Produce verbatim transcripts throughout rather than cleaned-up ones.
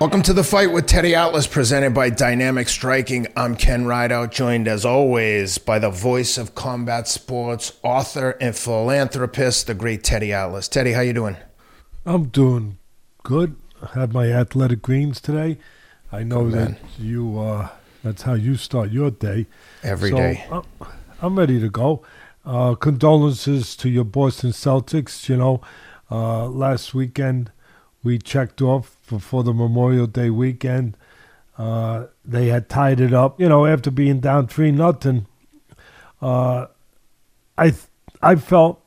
Welcome to The Fight with Teddy Atlas, presented by Dynamic Striking. I'm Ken Rideout, joined as always by the voice of combat sports, author and philanthropist, the great Teddy Atlas. Teddy, how you doing? I'm doing good. I had my Athletic Greens today. I know good that man. you. Uh, that's how you start your day. Every so day. I'm, I'm ready to go. Uh, condolences to your Boston Celtics. You know, uh, last weekend we checked off. Before the Memorial Day weekend, uh, they had tied it up. You know, after being down three nothing, uh, I th- I felt,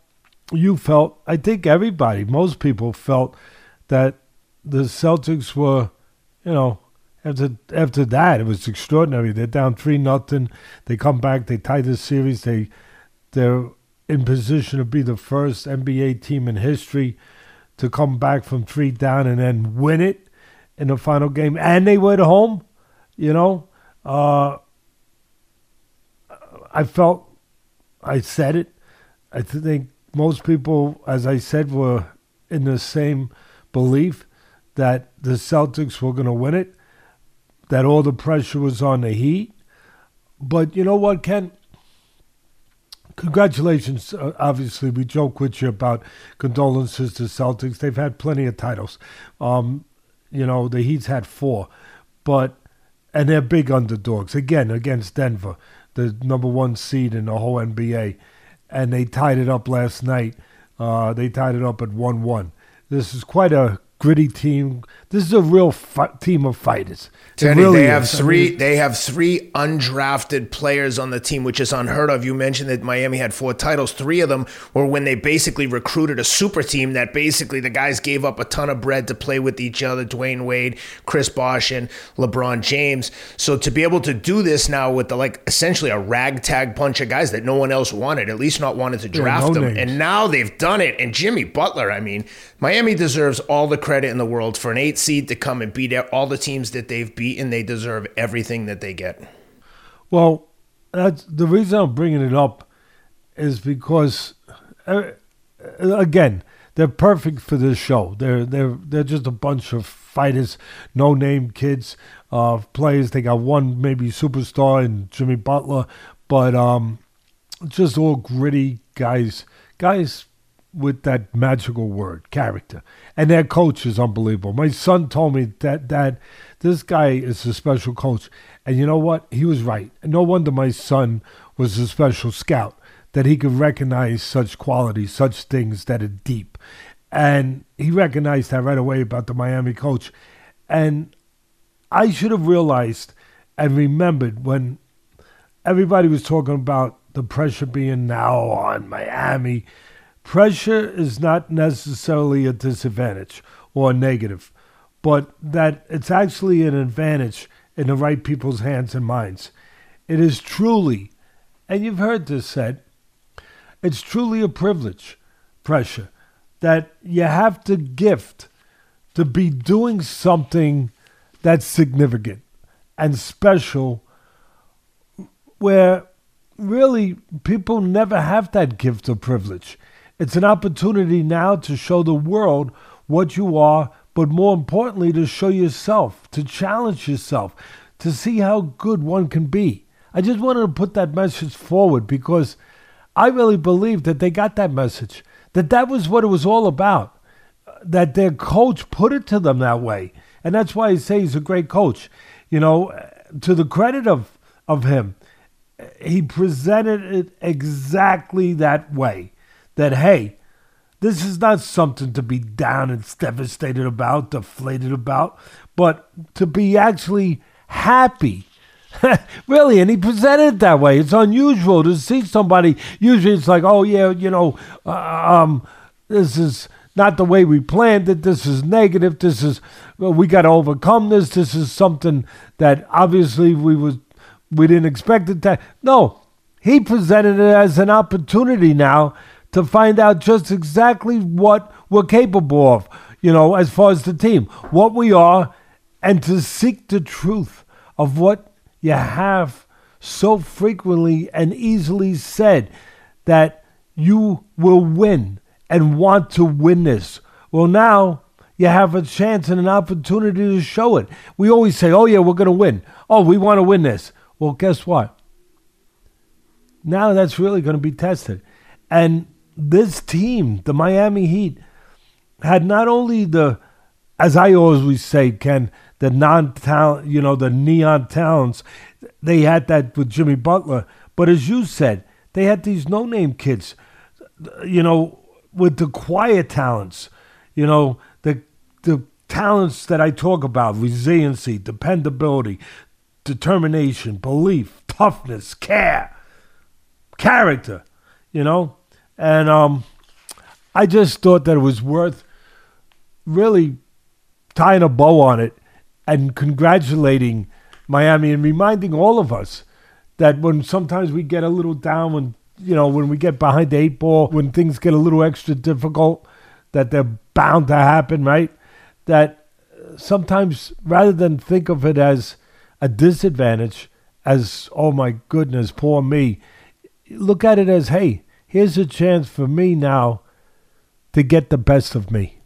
you felt, I think everybody, most people felt that the Celtics were, you know, after after that it was extraordinary. They're down three nothing. They come back. They tie the series. They they're in position to be the first N B A team in history to come back from three down and then win it in the final game. And they were at home, you know. Uh, I felt, I said it. I think most people, as I said, were in the same belief that the Celtics were going to win it, that all the pressure was on the Heat. But you know what, Ken? Congratulations. Uh, obviously, we joke with you about condolences to Celtics. They've had plenty of titles. Um, you know, the Heat's had four. But, and they're big underdogs. Again, against Denver, the number one seed in the whole N B A. And they tied it up last night. Uh, they tied it up at one one. This is quite a gritty team. This is a real fi- team of fighters. Teddy, really they have is. three. They have three undrafted players on the team, which is unheard of. You mentioned that Miami had four titles. Three of them were when they basically recruited a super team that basically the guys gave up a ton of bread to play with each other. Dwayne Wade, Chris Bosh, and LeBron James. So to be able to do this now with the like essentially a ragtag bunch of guys that no one else wanted, at least not wanted to draft yeah, no them, names. And now they've done it. And Jimmy Butler, I mean, Miami deserves all the credit in the world for an eight seed to come and beat all the teams that they've beaten. They deserve everything that they get. Well, that's the reason I'm bringing it up is because, uh, again, they're perfect for this show. They're they're they're just a bunch of fighters, no name kids, uh, players. They got one maybe superstar in Jimmy Butler, but um, just all gritty guys, guys. with that magical word, character. And their coach is unbelievable. My son told me that, Dad, this guy is a special coach. And you know what? He was right. No wonder my son was a special scout, that he could recognize such qualities, such things that are deep. And he recognized that right away about the Miami coach. And I should have realized and remembered when everybody was talking about the pressure being now on Miami. Pressure is not necessarily a disadvantage or a negative, but that it's actually an advantage in the right people's hands and minds. It is truly, and you've heard this said, it's truly a privilege, pressure, that you have to gift to be doing something that's significant and special, where really people never have that gift of privilege. It's an opportunity now to show the world what you are, but more importantly, to show yourself, to challenge yourself, to see how good one can be. I just wanted to put that message forward because I really believe that they got that message, that that was what it was all about, that their coach put it to them that way. And that's why I say he's a great coach. You know, to the credit of, of him, he presented it exactly that way. That, hey, this is not something to be down and devastated about, deflated about, but to be actually happy. Really, and he presented it that way. It's unusual to see somebody, usually it's like, oh, yeah, you know, uh, um, this is not the way we planned it. This is negative. This is, well, we got to overcome this. This is something that obviously we was, we didn't expect it to. No, he presented it as an opportunity now to find out just exactly what we're capable of, you know, as far as the team, what we are, and to seek the truth of what you have so frequently and easily said, that you will win and want to win this. Well, now You have a chance and an opportunity to show it. We always say, oh, yeah, we're going to win. Oh, we want to win this. Well, guess what? Now that's really going to be tested. And this team, the Miami Heat, had not only the, as I always say, Ken, the non-talent, you know, the neon talents. They had that with Jimmy Butler. But as you said, they had these no-name kids, you know, with the quiet talents, you know, the the talents that I talk about, resiliency, dependability, determination, belief, toughness, care, character, you know. And um, I just thought that it was worth really tying a bow on it and congratulating Miami and reminding all of us that when sometimes we get a little down, when, you know, when we get behind the eight ball, when things get a little extra difficult, that they're bound to happen, right? That sometimes rather than think of it as a disadvantage, as, oh my goodness, poor me, look at it as, hey, here's a chance for me now to get the best of me,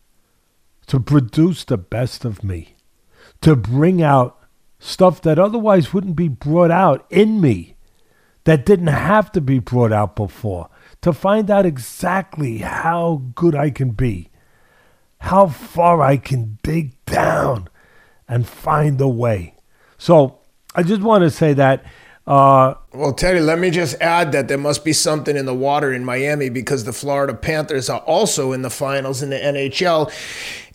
to produce the best of me, to bring out stuff that otherwise wouldn't be brought out in me, that didn't have to be brought out before, to find out exactly how good I can be, how far I can dig down and find a way. So I just want to say that. Uh, well, Teddy, let me just add that there must be something in the water in Miami because the Florida Panthers are also in the finals in the N H L.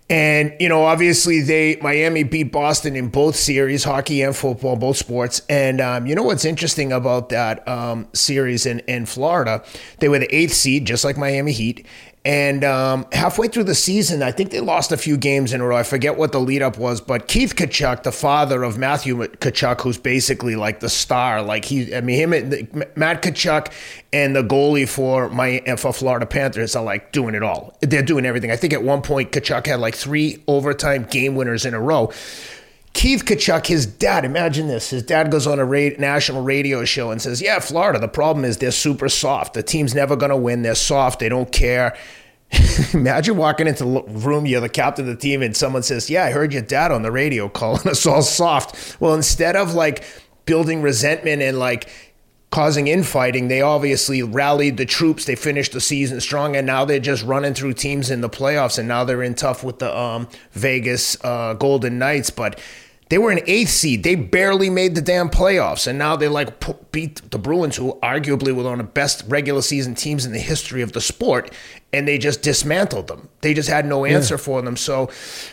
And, you know, obviously they Miami beat Boston in both series, hockey and football, both sports. And um, you know what's interesting about that um, series in, in Florida? They were the eighth seed, just like Miami Heat. And um, halfway through the season, I think they lost a few games in a row. I forget what the lead-up was, but Keith Tkachuk, the father of Matthew Tkachuk, who's basically like the star, like he, I mean, him, and Matt Tkachuk, and the goalie for my for Florida Panthers are like doing it all. They're doing everything. I think at one point Tkachuk had like three overtime game winners in a row. Keith Tkachuk, his dad, imagine this. His dad goes on a ra- national radio show and says, yeah, Florida, the problem is they're super soft. The team's never going to win. They're soft. They don't care. Imagine walking into the room, you're the captain of the team, and someone says, yeah, I heard your dad on the radio calling us all soft. Well, instead of like building resentment and like causing infighting, they obviously rallied the troops. They finished the season strong, and now they're just running through teams in the playoffs, and now they're in tough with the um, Vegas uh, Golden Knights. But they were an eighth seed. They barely made the damn playoffs. And now they like p- beat the Bruins, who arguably were one of the best regular season teams in the history of the sport. And they just dismantled them. They just had no answer yeah. for them. So,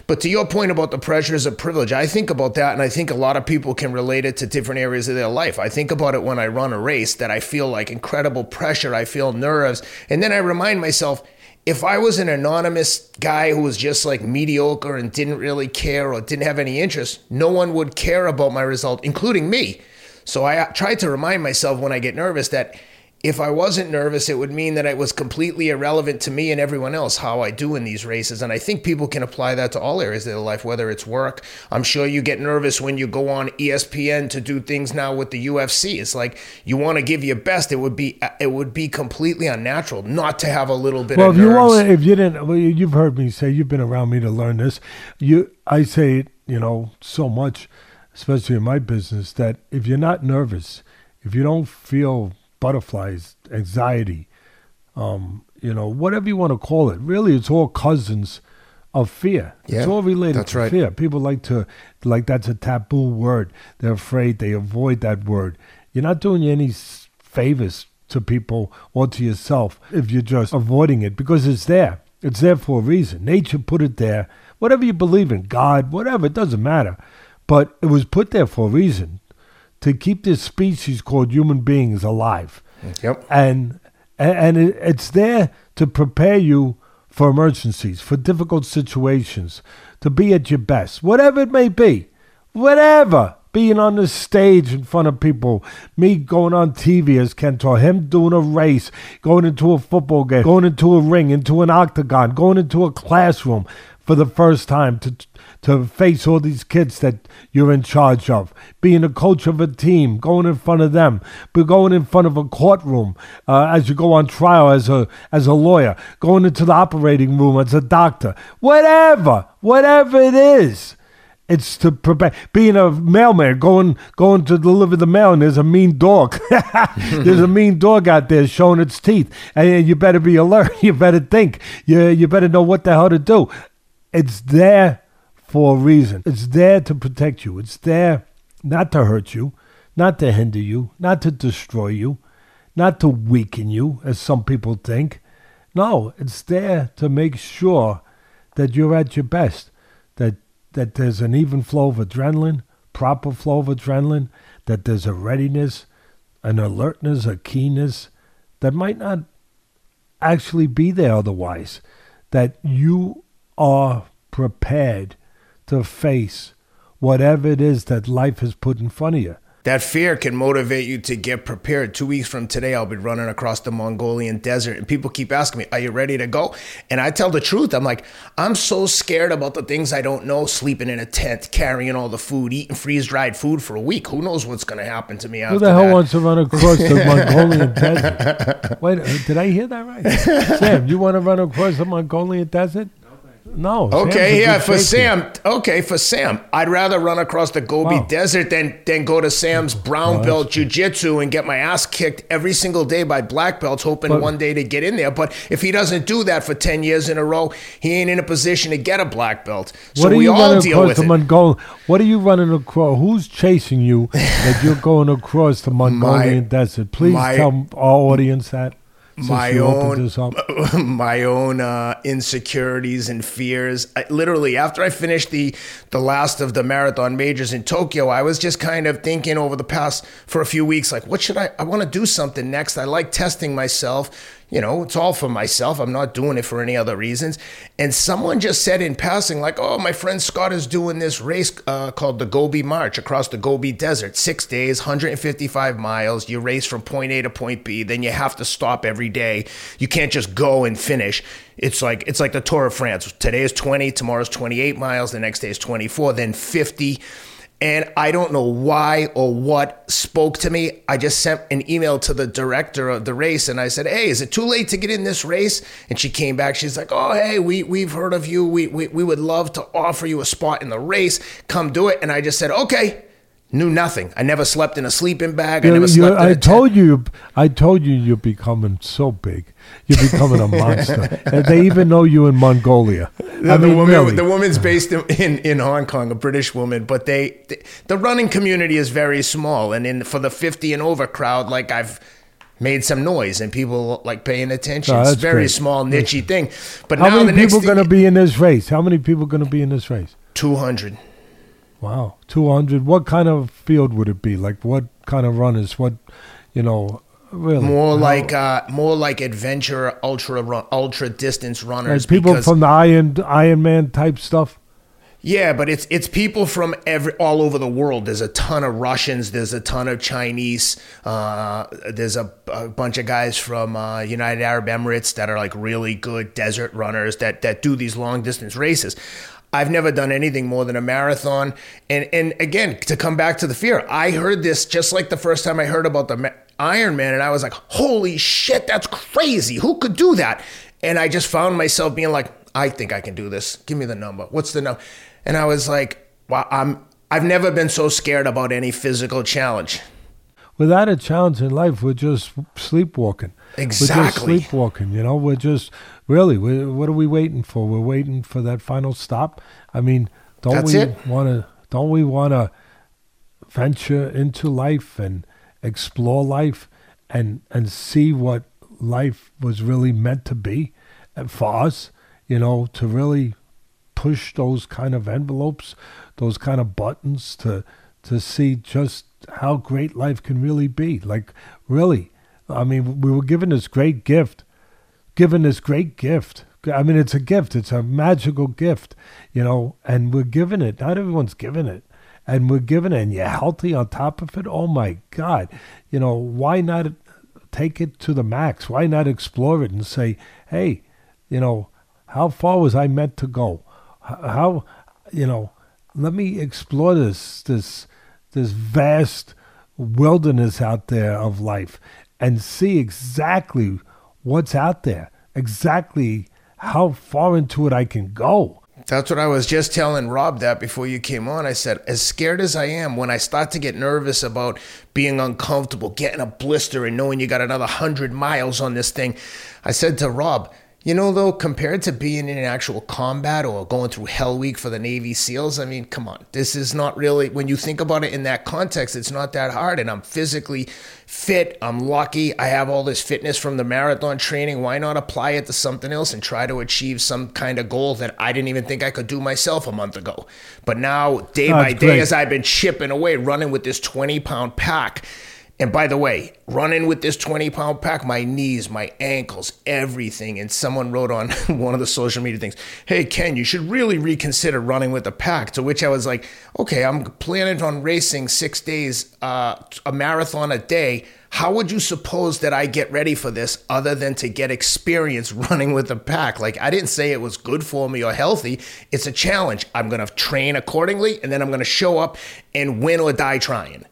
but to your point about the pressure is a privilege, I think about that. And I think a lot of people can relate it to different areas of their life. I think about it when I run a race that I feel like incredible pressure. I feel nerves. And then I remind myself, if I was an anonymous guy who was just like mediocre and didn't really care or didn't have any interest, no one would care about my result, including me. So I try to remind myself when I get nervous that if I wasn't nervous, it would mean that it was completely irrelevant to me and everyone else how I do in these races. And I think people can apply that to all areas of their life, whether it's work. I'm sure you get nervous when you go on E S P N to do things now with the U F C. It's like you want to give your best. It would be it would be completely unnatural not to have a little bit well, of nerves. Well, if you want, if you didn't, well, you've heard me say, you've been around me to learn this. You, I say it, you know, so much, especially in my business, that if you're not nervous, if you don't feel butterflies, anxiety, um, you know, whatever you want to call it. Really, it's all cousins of fear. Yeah, it's all related that's to right. fear. People like to, like that's a taboo word. They're afraid. They avoid that word. You're not doing any favors to people or to yourself if you're just avoiding it because it's there. It's there for a reason. Nature put it there. Whatever you believe in, God, whatever, it doesn't matter. But it was put there for a reason, to keep this species called human beings alive. Yep. And and it, it's there to prepare you for emergencies, for difficult situations, to be at your best, whatever it may be, whatever, being on the stage in front of people, me going on T V as Ken Tor, him doing a race, going into a football game, going into a ring, into an octagon, going into a classroom for the first time to to face all these kids that you're in charge of, being a coach of a team, going in front of them, but going in front of a courtroom uh, as you go on trial as a as a lawyer, going into the operating room as a doctor, whatever, whatever it is. It's to prepare. Being a mailman, going going to deliver the mail, and there's a mean dog. There's a mean dog out there showing its teeth, and you better be alert. You better think. You you better know what the hell to do. It's there for a reason. It's there to protect you. It's there not to hurt you, not to hinder you, not to destroy you, not to weaken you, as some people think. No, it's there to make sure that you're at your best, that that there's an even flow of adrenaline, proper flow of adrenaline, that there's a readiness, an alertness, a keenness that might not actually be there otherwise, that you are prepared to face whatever it is that life has put in front of you. That fear can motivate you to get prepared. Two weeks from today, I'll be running across the Mongolian desert. And people keep asking me, are you ready to go? And I tell the truth. I'm like, I'm so scared about the things I don't know. Sleeping in a tent, carrying all the food, eating freeze-dried food for a week. Who knows what's going to happen to me after that? Who the hell that? wants to run across the Mongolian desert? Wait, did I hear that right? Sam, you want to run across the Mongolian desert? No. Okay, yeah, for Sam. Okay, for Sam, I'd rather run across the Gobi wow. Desert than than go to Sam's brown oh, belt jiu-jitsu and get my ass kicked every single day by black belts, hoping but, one day to get in there. But if he doesn't do that for ten years in a row, he ain't in a position to get a black belt. So what are we you all deal with it. Mongol- what are you running across? Who's chasing you that you're going across the Mongolian my, desert? Please my, tell our audience that. Since my own, my own uh, insecurities and fears. I, literally, after I finished the the last of the marathon majors in Tokyo, I was just kind of thinking over the past for a few weeks, like, what should I? I want to do something next. I like testing myself. You know, it's all for myself. I'm not doing it for any other reasons. And someone just said in passing, like, oh, my friend Scott is doing this race uh, called the Gobi March across the Gobi Desert. Six days, one hundred fifty-five miles. You race from point A to point B. Then you have to stop every day. You can't just go and finish. It's like it's like the Tour of France. Today is twenty. Tomorrow's twenty-eight miles. The next day is twenty-four. Then fifty. And I don't know why or what spoke to me. I just sent an email to the director of the race and I said, hey, is it too late to get in this race? And she came back. She's like, oh, hey, we, we've heard of you. We, we, we would love to offer you a spot in the race. Come do it. And I just said, okay. Knew nothing. I never slept in a sleeping bag. I never slept in a I told you, I told you you're becoming so big. You're becoming a monster. And they even know you in Mongolia. The, I mean, the, woman, really. the woman's based in, in, in Hong Kong, a British woman, but they, they the running community is very small. And in for the fifty and over crowd, like I've made some noise and people like paying attention. Oh, it's a very great. small, nichey thing. But How now many the next people going to be in this race? How many people going to be in this race? two hundred. Wow, two hundred. What kind of field would it be? Like what kind of runners? What, you know, really? More like uh, more like adventure, ultra run, ultra distance runners. Like people because, from the Iron Iron Man type stuff? Yeah, but it's it's people from every all over the world. There's a ton of Russians. There's a ton of Chinese. Uh, there's a, a bunch of guys from uh, United Arab Emirates that are like really good desert runners that that do these long distance races. I've never done anything more than a marathon. And and again, to come back to the fear, I heard this just like the first time I heard about the Ma- Iron Man. And I was like, holy shit, that's crazy. Who could do that? And I just found myself being like, I think I can do this. Give me the number. What's the number? And I was like, wow, I'm, I've never been so scared about any physical challenge. Without a challenge in life, we're just sleepwalking. Exactly. We're just sleepwalking, you know. We're just, really, we're, what are we waiting for? We're waiting for that final stop. I mean, don't That's we want to, don't we want to venture into life and explore life and, and see what life was really meant to be for us, you know, to really push those kind of envelopes, those kind of buttons to, to see just how great life can really be. Like, really, I mean, we were given this great gift, given this great gift. I mean, it's a gift. It's a magical gift, you know, and we're given it. Not everyone's given it. And we're given it, and you're healthy on top of it. Oh, my God. You know, why not take it to the max? Why not explore it and say, hey, you know, how far was I meant to go? How, you know, let me explore this, this, this vast wilderness out there of life and see exactly what's out there, exactly how far into it I can go. That's what I was just telling Rob that before you came on. I said, as scared as I am, when I start to get nervous about being uncomfortable, getting a blister and knowing you got another one hundred miles on this thing, I said to Rob, you know, though, compared to being in actual combat or going through Hell Week for the Navy SEALs, I mean, come on. This is not really, when you think about it in that context, it's not that hard. And I'm physically fit. I'm lucky. I have all this fitness from the marathon training. Why not apply it to something else and try to achieve some kind of goal that I didn't even think I could do myself a month ago? But now, day oh, by day, great. As I've been chipping away, running with this twenty-pound pack, and by the way, running with this twenty-pound pack, my knees, my ankles, everything. And someone wrote on one of the social media things, hey, Ken, you should really reconsider running with a pack. To which I was like, okay, I'm planning on racing six days, uh, a marathon a day. How would you suppose that I get ready for this other than to get experience running with a pack? Like, I didn't say it was good for me or healthy. It's a challenge. I'm going to train accordingly, and then I'm going to show up and win or die trying.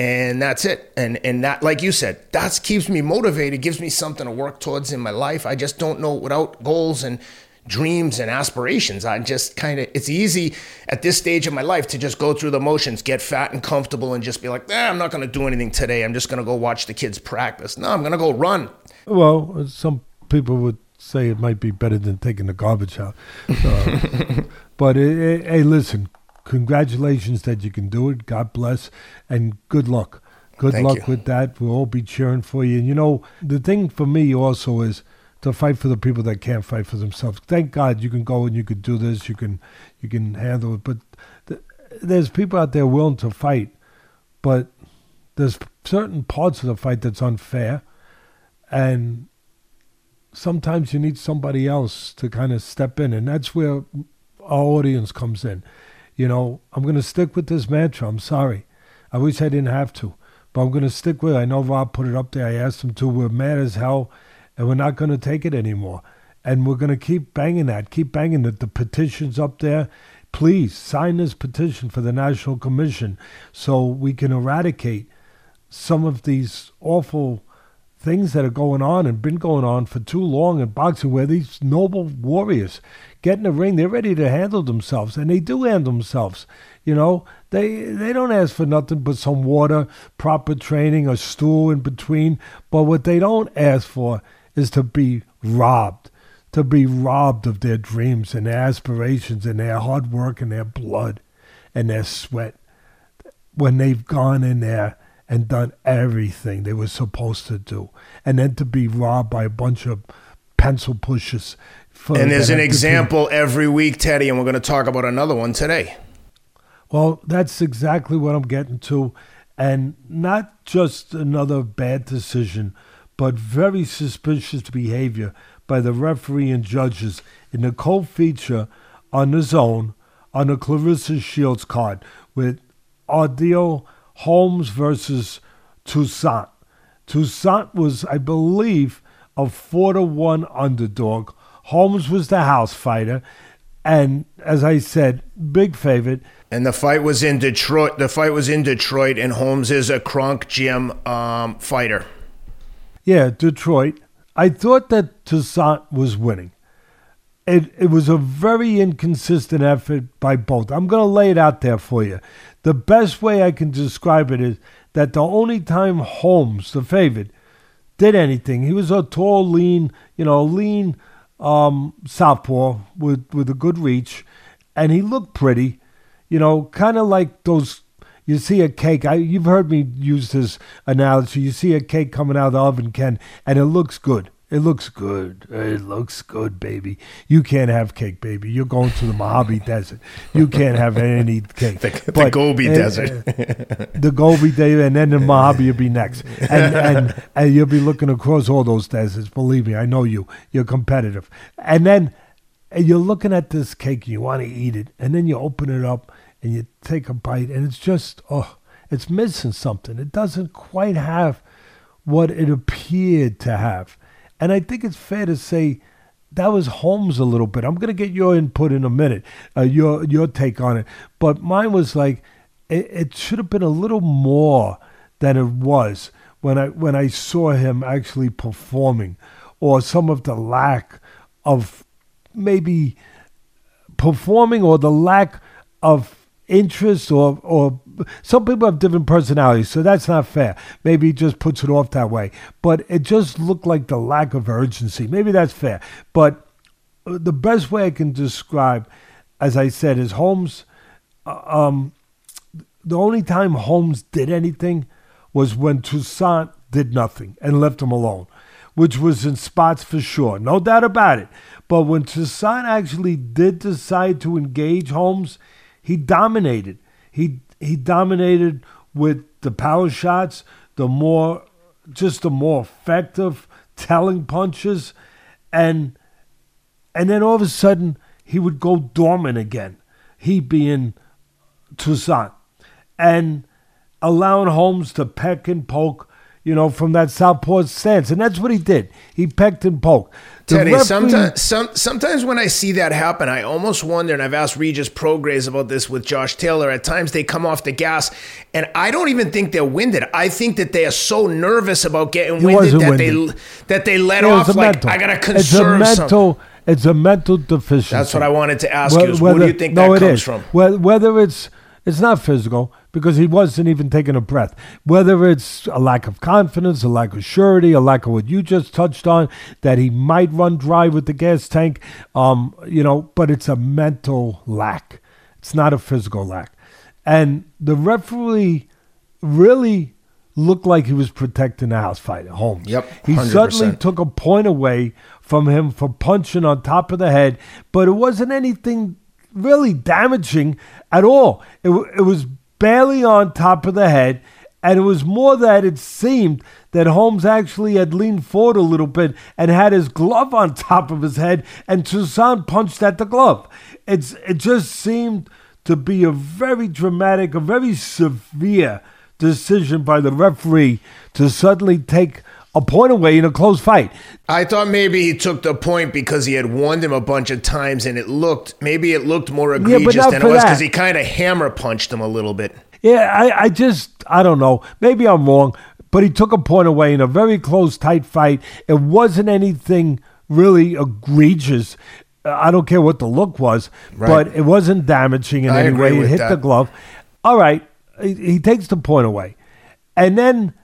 And that's it. And and that, like you said, that keeps me motivated, gives me something to work towards in my life. I just don't know without goals and dreams and aspirations. I just kind of, it's easy at this stage of my life to just go through the motions, get fat and comfortable and just be like, eh, I'm not going to do anything today. I'm just going to go watch the kids practice. No, I'm going to go run. Well, some people would say it might be better than taking the garbage out. So, but hey, listen. Congratulations that you can do it. God bless, and good luck. Good Thank luck you. With that. We'll all be cheering for you. And you know, the thing for me also is to fight for the people that can't fight for themselves. Thank God you can go and you can do this. You can you can handle it. But th- there's people out there willing to fight, but there's certain parts of the fight that's unfair, and sometimes you need somebody else to kind of step in, and that's where our audience comes in. You know, I'm going to stick with this mantra. I'm sorry. I wish I didn't have to. But I'm going to stick with it. I know Rob put it up there. I asked him to. We're mad as hell, and we're not going to take it anymore. And we're going to keep banging that. Keep banging that. The petition's up there. Please sign this petition for the National Commission so we can eradicate some of these awful things that are going on and been going on for too long in boxing, where these noble warriors get in the ring, they're ready to handle themselves, and they do handle themselves. You know, they they don't ask for nothing but some water, proper training, a stool in between. But what they don't ask for is to be robbed, to be robbed of their dreams and their aspirations and their hard work and their blood and their sweat when they've gone in there and done everything they were supposed to do, and then to be robbed by a bunch of pencil pushers. For and there's an example every week, Teddy, and we're going to talk about another one today. Well, that's exactly what I'm getting to, and not just another bad decision, but very suspicious behavior by the referee and judges in the co-feature on the zone on the Claressa Shields card with Ardreal Holmes versus Toussaint. Toussaint was, I believe, a four to one underdog. Holmes was the house fighter, and as I said, big favorite. And the fight was in Detroit. The fight was in Detroit, and Holmes is a Kronk Gym um, fighter. Yeah, Detroit. I thought that Toussaint was winning. It it was a very inconsistent effort by both. I'm going to lay it out there for you. The best way I can describe it is that the only time Holmes, the favorite, did anything, he was a tall, lean, you know, lean um, southpaw with, with a good reach, and he looked pretty, you know, kind of like those, you see a cake, I, you've heard me use this analogy, you see a cake coming out of the oven, Ken, and it looks good. It looks good. It looks good, baby. You can't have cake, baby. You're going to the Mojave Desert. You can't have any cake. The, the Gobi and, Desert. Uh, the Gobi Desert, and then the Mojave will be next. And, and and you'll be looking across all those deserts. Believe me, I know you. You're competitive. And then you're looking at this cake. And you want to eat it. And then you open it up, and you take a bite, and it's just, oh, it's missing something. It doesn't quite have what it appeared to have. And I think it's fair to say that was Holmes a little bit. I'm going to get your input in a minute, uh, your your take on it. But mine was like, it, it should have been a little more than it was when I when I saw him actually performing, or some of the lack of maybe performing or the lack of interest, or or some people have different personalities, so that's not fair. Maybe it just puts it off that way. But it just looked like the lack of urgency. Maybe that's fair. But the best way I can describe, as I said, is Holmes. Um, the only time Holmes did anything was when Toussaint did nothing and left him alone, which was in spots for sure, no doubt about it. But when Toussaint actually did decide to engage Holmes, he dominated. He he dominated with the power shots, the more, just the more effective telling punches, and and then all of a sudden he would go dormant again. He being Toussaint, and allowing Holmes to peck and poke, you know, from that southpaw stance, and that's what he did. He pecked and poked. Teddy, referee- sometimes, some, sometimes when I see that happen, I almost wonder, and I've asked Regis Prograis about this with Josh Taylor, at times they come off the gas, and I don't even think they're winded. I think that they are so nervous about getting winded that, winded they that they let it off like, mental. I got to conserve it's a mental, something. It's a mental deficiency. That's what I wanted to ask whether, you. Is whether, where do you think no, that comes is. from? Whether it's it's not physical, because he wasn't even taking a breath. Whether it's a lack of confidence, a lack of surety, a lack of what you just touched on, that he might run dry with the gas tank, um, you know, but it's a mental lack. It's not a physical lack. And the referee really looked like he was protecting the house fight at home. Yep, one hundred percent. He suddenly took a point away from him for punching on top of the head, but it wasn't anything really damaging at all. It, it was barely on top of the head, and it was more that it seemed that Holmes actually had leaned forward a little bit and had his glove on top of his head, and Toussaint punched at the glove. It's It just seemed to be a very dramatic, a very severe decision by the referee to suddenly take a point away in a close fight. I thought maybe he took the point because he had warned him a bunch of times, and it looked, maybe it looked more egregious yeah, than it was because he kind of hammer punched him a little bit. Yeah, I, I just, I don't know. Maybe I'm wrong, but he took a point away in a very close, tight fight. It wasn't anything really egregious. I don't care what the look was, right, but it wasn't damaging in I any way. It hit that. the glove. All right, he, he takes the point away. And then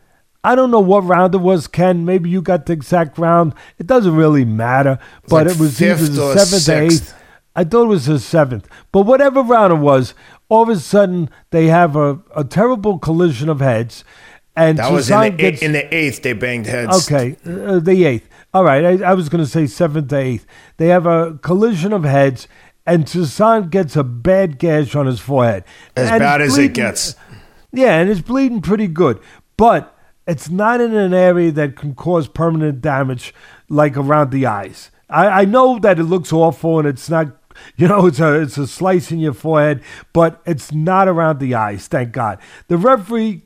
I don't know what round it was, Ken. Maybe you got the exact round. It doesn't really matter, but like it was either the seventh or eighth. I thought it was the seventh. But whatever round it was, all of a sudden they have a, a terrible collision of heads. And that was in the, gets, in the eighth. They banged heads. Okay, uh, the eighth. All right, I, I was going to say seventh to eighth. They have a collision of heads, and Toussaint gets a bad gash on his forehead. As and bad as bleeding, it gets. Yeah, and it's bleeding pretty good. But it's not in an area that can cause permanent damage, like around the eyes. I, I know that it looks awful, and it's not, you know, it's a it's a slice in your forehead, but it's not around the eyes, thank God. The referee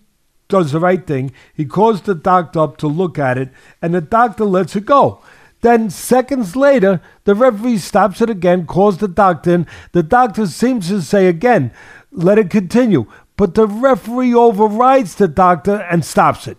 does the right thing. He calls the doctor up to look at it, and the doctor lets it go. Then seconds later, the referee stops it again, calls the doctor in. The doctor seems to say again, let it continue. But the referee overrides the doctor and stops it.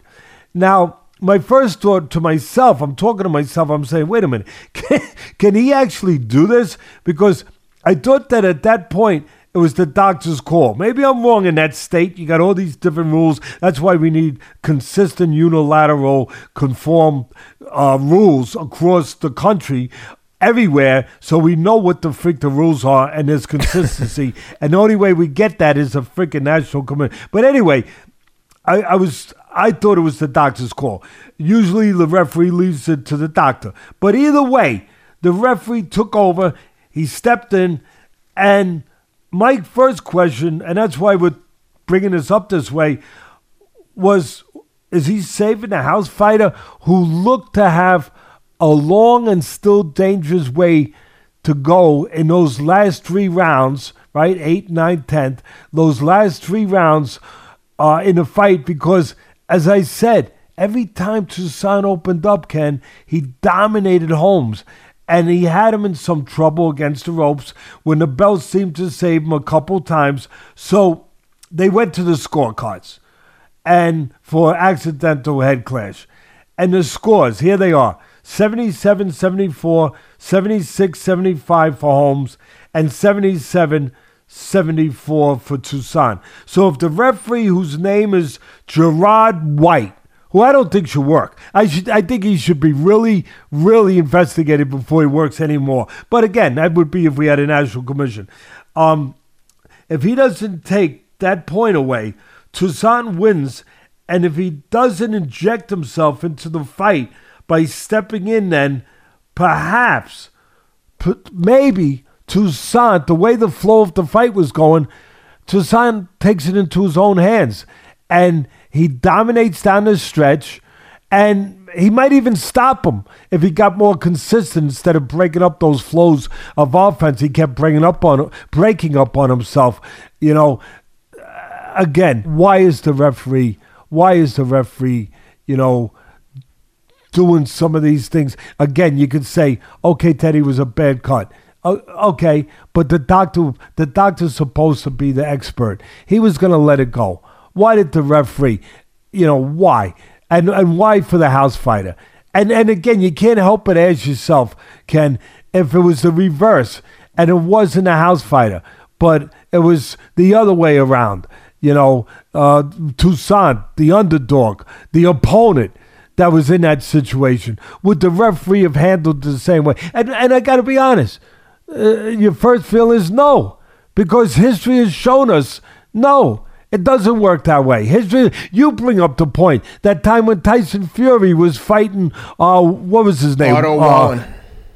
Now, my first thought to myself, I'm talking to myself, I'm saying, wait a minute, can, can he actually do this? Because I thought that at that point, it was the doctor's call. Maybe I'm wrong in that state. You got all these different rules. That's why we need consistent, unilateral, conform uh, rules across the country, everywhere, so we know what the freak the rules are, and there's consistency. And the only way we get that is a freaking national committee. But anyway, I, I was... I thought it was the doctor's call. Usually the referee leaves it to the doctor. But either way, the referee took over. He stepped in. And my first question, and that's why we're bringing this up this way, was, is he saving a house fighter who looked to have a long and still dangerous way to go in those last three rounds, right? Eight, nine, tenth. Those last three rounds uh, in the fight because, as I said, every time Toussaint opened up, Ken, he dominated Holmes. And he had him in some trouble against the ropes when the bell seemed to save him a couple times. So they went to the scorecards and for accidental head clash. And the scores, here they are, seventy-seven seventy-four, seventy-six seventy-five for Holmes, and seventy-seven seventy-four for Toussaint. So if the referee, whose name is Gerard White, who I don't think should work. I should. I think he should be really, really investigated before he works anymore. But again, that would be if we had a national commission. Um, if he doesn't take that point away, Toussaint wins. And if he doesn't inject himself into the fight by stepping in, then perhaps, maybe Toussaint, the way the flow of the fight was going, Toussaint takes it into his own hands. And he dominates down the stretch, and he might even stop him if he got more consistent instead of breaking up those flows of offense. He kept bringing up on, breaking up on himself. You know, again, why is the referee, why is the referee, you know, doing some of these things? Again, you could say, okay, Teddy was a bad cut. Okay, but the doctor, the doctor's supposed to be the expert. He was going to let it go. Why did the referee, you know, why? And and why for the house fighter? And and again, you can't help but ask yourself, Ken, if it was the reverse and it wasn't a house fighter, but it was the other way around, you know, uh, Toussaint, the underdog, the opponent that was in that situation, would the referee have handled it the same way? And, and I got to be honest, uh, your first feeling is no, because history has shown us no. It doesn't work that way. History. You bring up the point that time when Tyson Fury was fighting, uh, what was his name? Otto Wallin. Uh,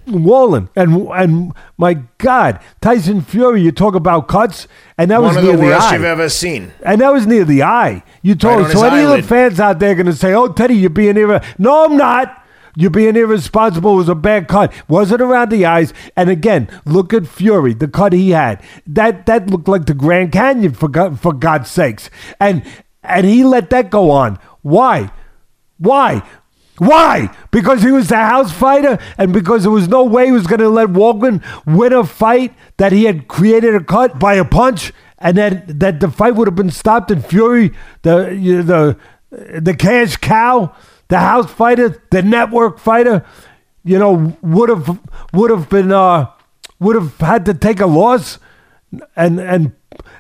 Wallin. And and my God, Tyson Fury. You talk about cuts, and that One was near the eye. One of the worst you've ever seen. And that was near the eye. You told right so any eyelid. Of the fans out there going to say, "Oh, Teddy, you're being irresponsible." No, I'm not. You're being irresponsible. It was a bad cut. Wasn't around the eyes. And again, look at Fury, the cut he had. That that looked like the Grand Canyon, for God, for God's sakes. And and he let that go on. Why? Why? Why? Because he was the house fighter, and because there was no way he was going to let Walgren win a fight that he had created a cut by a punch, and that, that the fight would have been stopped, and Fury, the you know, the the cash cow, the house fighter, the network fighter, you know, would have would have been uh, would have had to take a loss, and and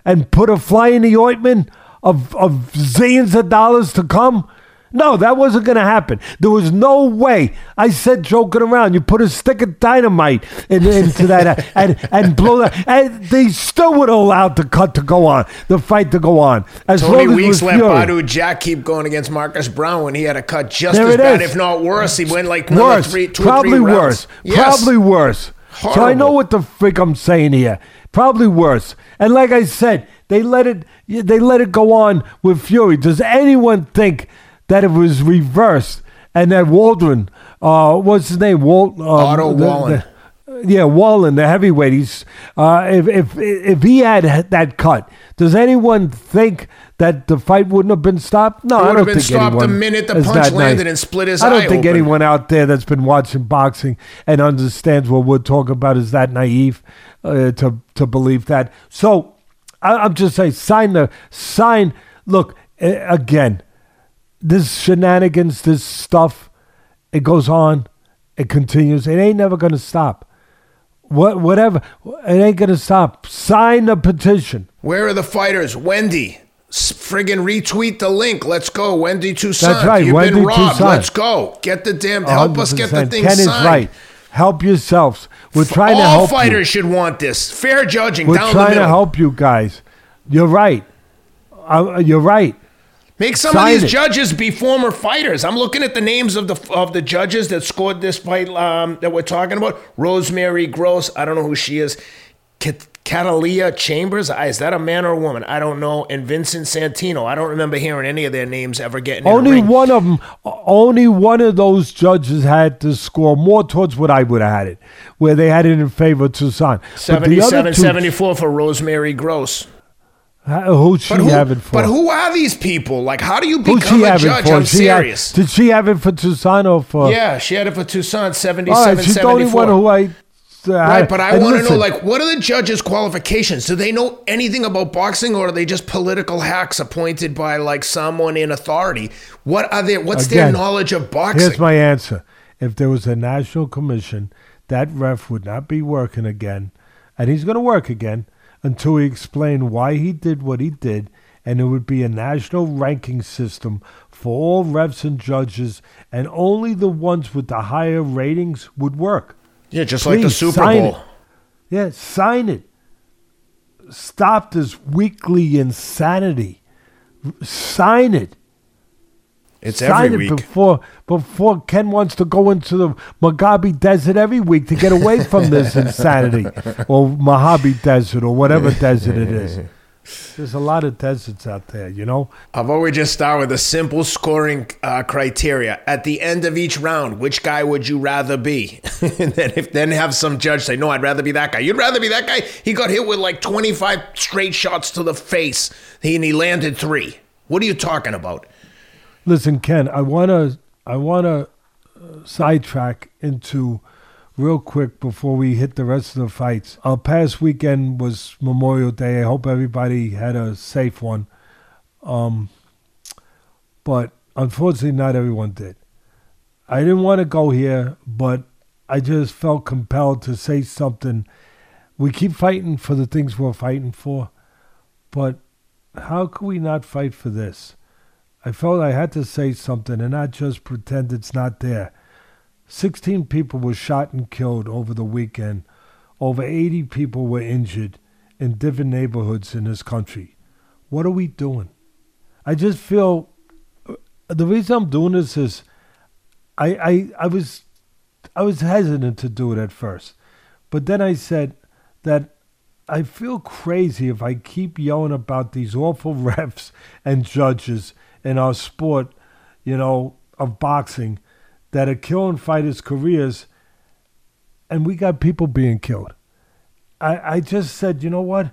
and put a fly in the ointment of of zillions of dollars to come. No, that wasn't going to happen. There was no way. I said, joking around, you put a stick of dynamite in, into that and and blow that, and they still would have allowed the cut to go on, the fight to go on. As Tony long Weeks as let Badu Jack keep going against Marcus Brown when he had a cut just there as bad, is. If not worse. He went like another three, two or three rounds. Worse. Yes. Probably worse. Horrible. So I know what the freak I'm saying here. Probably worse. And like I said, they let it. They let it go on with Fury. Does anyone think that it was reversed, and that Waldron, uh, what's his name? Wal- uh, Otto Wallin. The, the, yeah, Wallin, the heavyweight. He's, uh, if, if if he had that cut, does anyone think that the fight wouldn't have been stopped? No, it I don't think anyone. Would have been stopped the minute the punch landed nice. And split his eye I don't eye think open. Anyone out there that's been watching boxing and understands what we're talking about is that naive uh, to, to believe that. So I, I'm just saying, sign the, sign, look, uh, again, this shenanigans, this stuff, it goes on, it continues. It ain't never going to stop. What, whatever, it ain't going to stop. Sign the petition. Where are the fighters? Wendy, friggin' retweet the link. Let's go, Wendy Toussaint. That's right, You've Wendy been robbed. Toussaint. Let's go. Get the damn, help one hundred percent. Us get the thing Ken signed. Ken is right. Help yourselves. We're trying All to help you. All fighters should want this. Fair judging We're down the middle. We're trying to help you guys. You're right. Uh, you're right. Make some Sign of these it. Judges be former fighters. I'm looking at the names of the of the judges that scored this fight um, that we're talking about. Rosemary Gross, I don't know who she is. Cat- Catalia Chambers, is that a man or a woman? I don't know. And Vincent Santino, I don't remember hearing any of their names ever getting only in the ring. One of them, only one of those judges had to score more towards what I would have had it, where they had it in favor of Toussaint. seventy-seven seventy-four for Rosemary Gross. Who'd she who, have it for? But who are these people? Like, how do you become a judge? I'm she serious. Had, did she have it for Toussaint or for... Yeah, she had it for Toussaint, seventy-seven seventy-four. Right, she's the only one who I... Uh, right, but I want to know, like, what are the judges' qualifications? Do they know anything about boxing, or are they just political hacks appointed by, like, someone in authority? What are their, What's Again, their knowledge of boxing? Here's my answer. If there was a national commission, that ref would not be working again and he's going to work again until he explained why he did what he did, and it would be a national ranking system for all refs and judges, and only the ones with the higher ratings would work. Yeah, just Please, like the Super Bowl. It. Yeah, sign it. Stop this weekly insanity. Sign it. It's sign every it week. Before, before Ken wants to go into the Mojave Desert every week to get away from this insanity. Or Mojave Desert or whatever desert it is. There's a lot of deserts out there, you know? I've always just started with a simple scoring uh, criteria. At the end of each round, which guy would you rather be? And then, if, then have some judge say, no, I'd rather be that guy. You'd rather be that guy? He got hit with like twenty-five straight shots to the face, and he landed three. What are you talking about? Listen, Ken, I want to I want to uh, sidetrack into... Real quick before we hit the rest of the fights. Our past weekend was Memorial Day. I hope everybody had a safe one. Um, but unfortunately, not everyone did. I didn't want to go here, but I just felt compelled to say something. We keep fighting for the things we're fighting for, but how could we not fight for this? I felt I had to say something and not just pretend it's not there. sixteen people were shot and killed over the weekend. Over eighty people were injured in different neighborhoods in this country. What are we doing? I just feel the reason I'm doing this is I I, I was I was hesitant to do it at first. But then I said that I feel crazy if I keep yelling about these awful refs and judges in our sport, you know, of boxing, that are killing fighters' careers, and we got people being killed. I, I just said, you know what?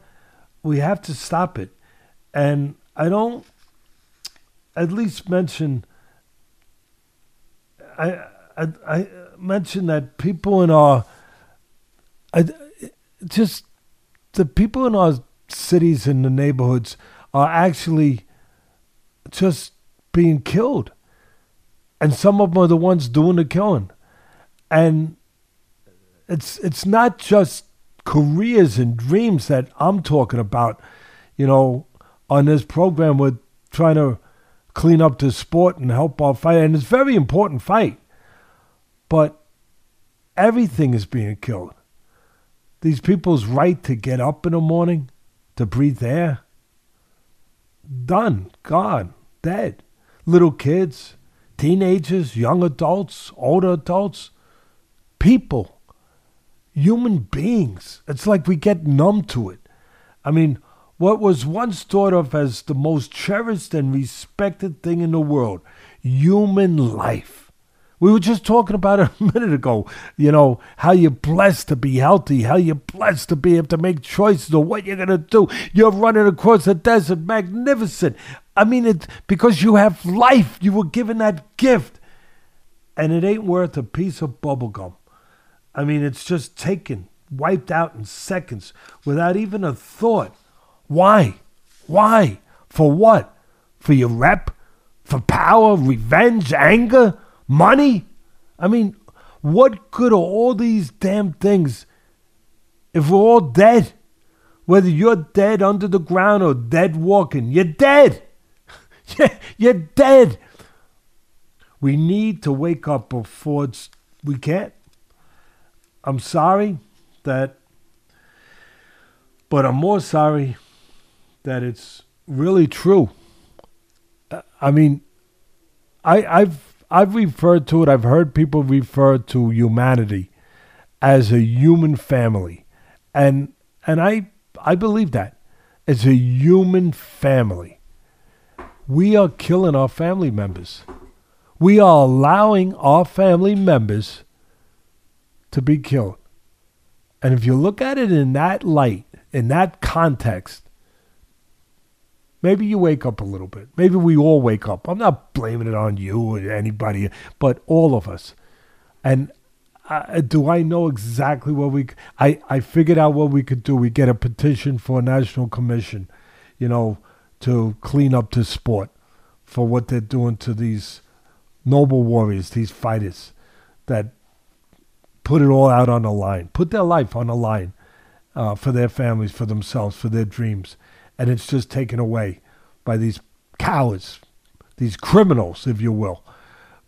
We have to stop it. And I don't at least mention, I, I, I mention that people in our, I, just the people in our cities and the neighborhoods are actually just being killed. And some of them are the ones doing the killing. And it's it's not just careers and dreams that I'm talking about, you know, on this program. We're trying to clean up the sport and help our fight. And it's a very important fight. But everything is being killed. These people's right to get up in the morning, to breathe air, done, gone, dead. Little kids, teenagers, young adults, older adults, people, human beings. It's like we get numb to it. I mean, what was once thought of as the most cherished and respected thing in the world, human life. We were just talking about it a minute ago, you know, how you're blessed to be healthy, how you're blessed to be able to make choices of what you're going to do. You're running across the desert, magnificent. I mean, it's because you have life. You were given that gift. And it ain't worth a piece of bubblegum. I mean, it's just taken, wiped out in seconds without even a thought. Why? Why? For what? For your rep? For power, revenge, anger, money? I mean, what good are all these damn things if we're all dead? Whether you're dead under the ground or dead walking, you're dead. You're dead. We need to wake up before it's, we can't. I'm sorry that, but I'm more sorry that it's really true. I mean, I, I've I've referred to it. I've heard people refer to humanity as a human family, and and I I believe that it's a human family. We are killing our family members. We are allowing our family members to be killed. And if you look at it in that light, in that context, maybe you wake up a little bit. Maybe we all wake up. I'm not blaming it on you or anybody, but all of us. And I, do I know exactly what we... I, I figured out what we could do. We get a petition for a national commission, you know, to clean up this sport for what they're doing to these noble warriors, these fighters that put it all out on the line, put their life on the line. uh, for their families, for themselves, for their dreams. And it's just taken away by these cowards, these criminals, if you will.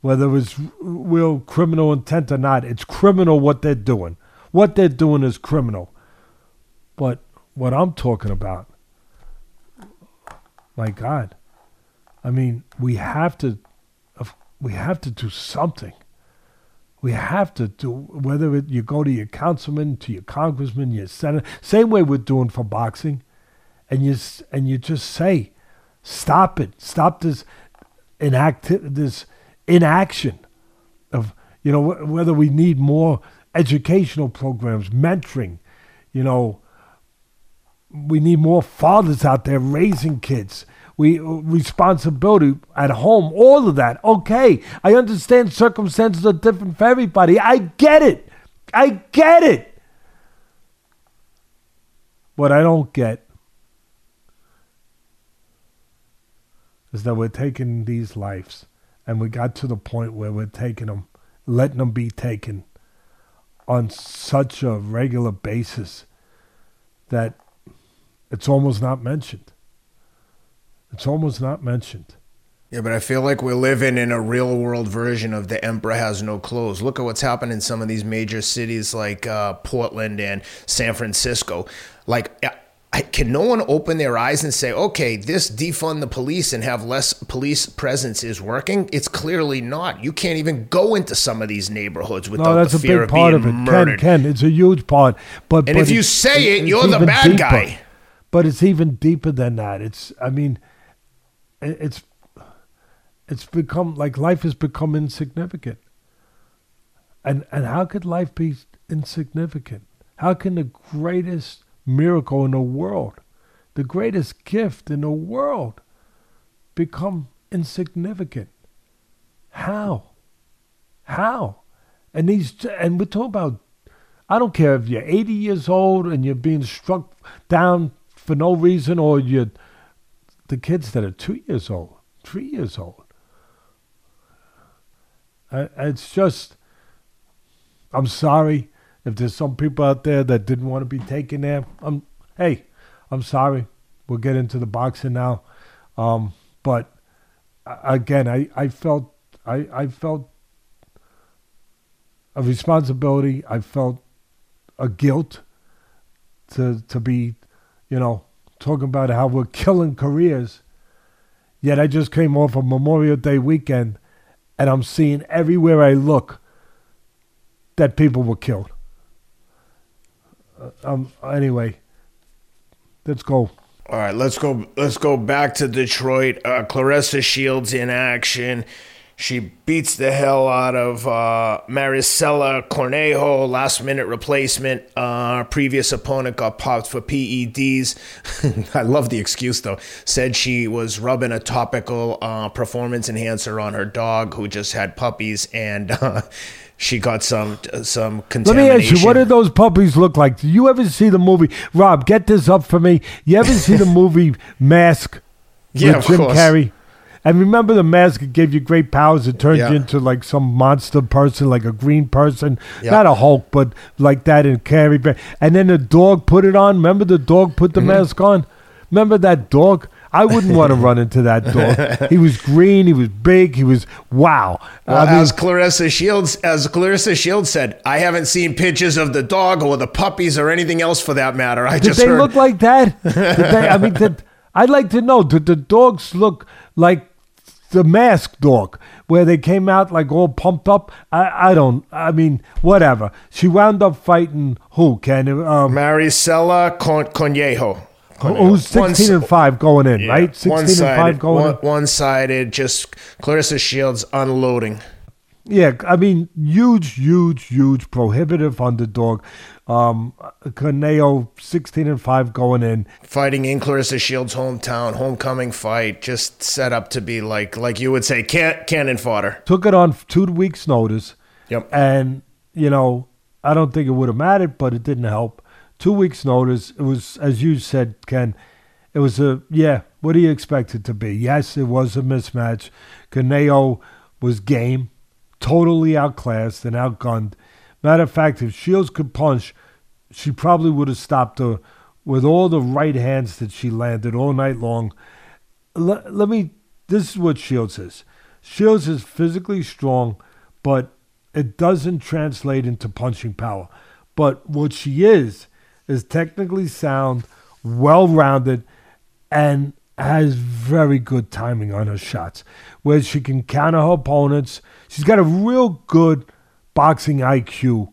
Whether it was real criminal intent or not, it's criminal what they're doing. What they're doing is criminal. But what I'm talking about, my God, I mean, we have to, we have to do something. We have to do, whether it, you go to your councilman, to your congressman, your senator, same way we're doing for boxing, and you and you just say, stop it, stop this inact, this inaction of, you know, wh- whether we need more educational programs, mentoring, you know, we need more fathers out there raising kids. We responsibility at home, all of that. Okay, I understand circumstances are different for everybody. I get it. I get it. What I don't get is that we're taking these lives, and we got to the point where we're taking them, letting them be taken on such a regular basis that it's almost not mentioned. It's almost not mentioned. Yeah, but I feel like we're living in a real world version of the emperor has no clothes. Look at what's happened in some of these major cities like uh, Portland and San Francisco. Like, I, can no one open their eyes and say, okay, this defund the police and have less police presence is working? It's clearly not. You can't even go into some of these neighborhoods without no, the fear of being murdered. No, that's a big part of it. Ken, Ken, it's a huge part. But, and but if you say it, you're the bad deeper. guy. But it's even deeper than that. It's, I mean... It's it's become like life has become insignificant. And and how could life be insignificant? How can the greatest miracle in the world, the greatest gift in the world, become insignificant? How? How? And these and we're talking about, I don't care if you're eighty years old and you're being struck down for no reason, or you're the kids that are two years old, three years old. I, it's just, I'm sorry if there's some people out there that didn't want to be taken there. I'm, hey, I'm sorry. We'll get into the boxing now. Um, but again, I, I felt, I, I felt a responsibility. I felt a guilt to, to be, you know, talking about how we're killing careers, yet I just came off a Memorial Day weekend, and I'm seeing everywhere I look that people were killed. Uh, um. Anyway, let's go. All right, let's go. Let's go back to Detroit. Uh, Claressa Shields in action. She beats the hell out of uh, Maricela Cornejo, last-minute replacement. Uh, previous opponent got popped for P E Ds. I love the excuse, though. Said she was rubbing a topical uh, performance enhancer on her dog, who just had puppies, and uh, she got some some contamination. Let me ask you, what did those puppies look like? Do you ever see the movie? Rob, get this up for me. You ever see the movie Mask with yeah, of Jim course. Carrey? And remember, the mask gave you great powers. It turned yeah. you into like some monster person, like a green person. Yeah. Not a Hulk, but like that in Carrie. And then the dog put it on. Remember the dog put the mm-hmm. mask on? Remember that dog? I wouldn't want to run into that dog. He was green. He was big. He was, wow. Well, I mean, as Claressa Shields, as Claressa Shields said, I haven't seen pictures of the dog or the puppies or anything else for that matter. I did just they heard. look like that? Did they, I mean, did, I'd like to know, did the dogs look like the mask dog, where they came out like all pumped up? I, I don't, I mean, whatever. She wound up fighting who, Ken? Um, Maricela Cornejo. Who's sixteen one, and five going in, yeah, right? sixteen and five going one, in. One-sided, just Claressa Shields unloading. Yeah, I mean, huge, huge, huge prohibitive underdog. Um, Cornejo, sixteen and five going in, fighting in Claressa Shields' hometown, homecoming fight, just set up to be like, like you would say, can- cannon fodder. Took it on two weeks' notice. Yep. And you know, I don't think it would have mattered, but it didn't help. Two weeks' notice. It was, as you said, Ken. It was a yeah. What do you expect it to be? Yes, it was a mismatch. Cornejo was game. Totally outclassed and outgunned. Matter of fact, if Shields could punch, she probably would have stopped her with all the right hands that she landed all night long. L- let me, this is what Shields is. Shields is physically strong, but it doesn't translate into punching power. But what she is, is technically sound, well-rounded, and has very good timing on her shots, where she can counter her opponents. She's got a real good boxing I Q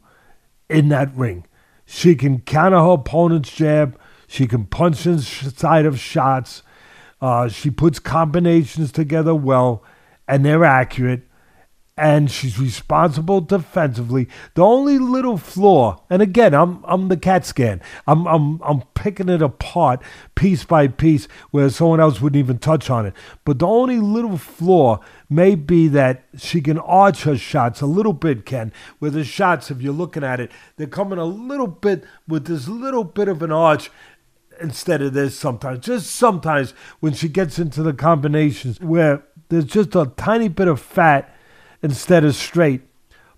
in that ring. She can counter her opponent's jab. She can punch inside of shots. Uh, she puts combinations together well, and they're accurate. And she's responsible defensively. The only little flaw, and again, I'm I'm the CAT scan. I'm I'm I'm picking it apart piece by piece where someone else wouldn't even touch on it. But the only little flaw may be that she can arch her shots a little bit, Ken, where the shots, if you're looking at it, they're coming a little bit with this little bit of an arch instead of this sometimes. Just sometimes when she gets into the combinations where there's just a tiny bit of fat instead of straight.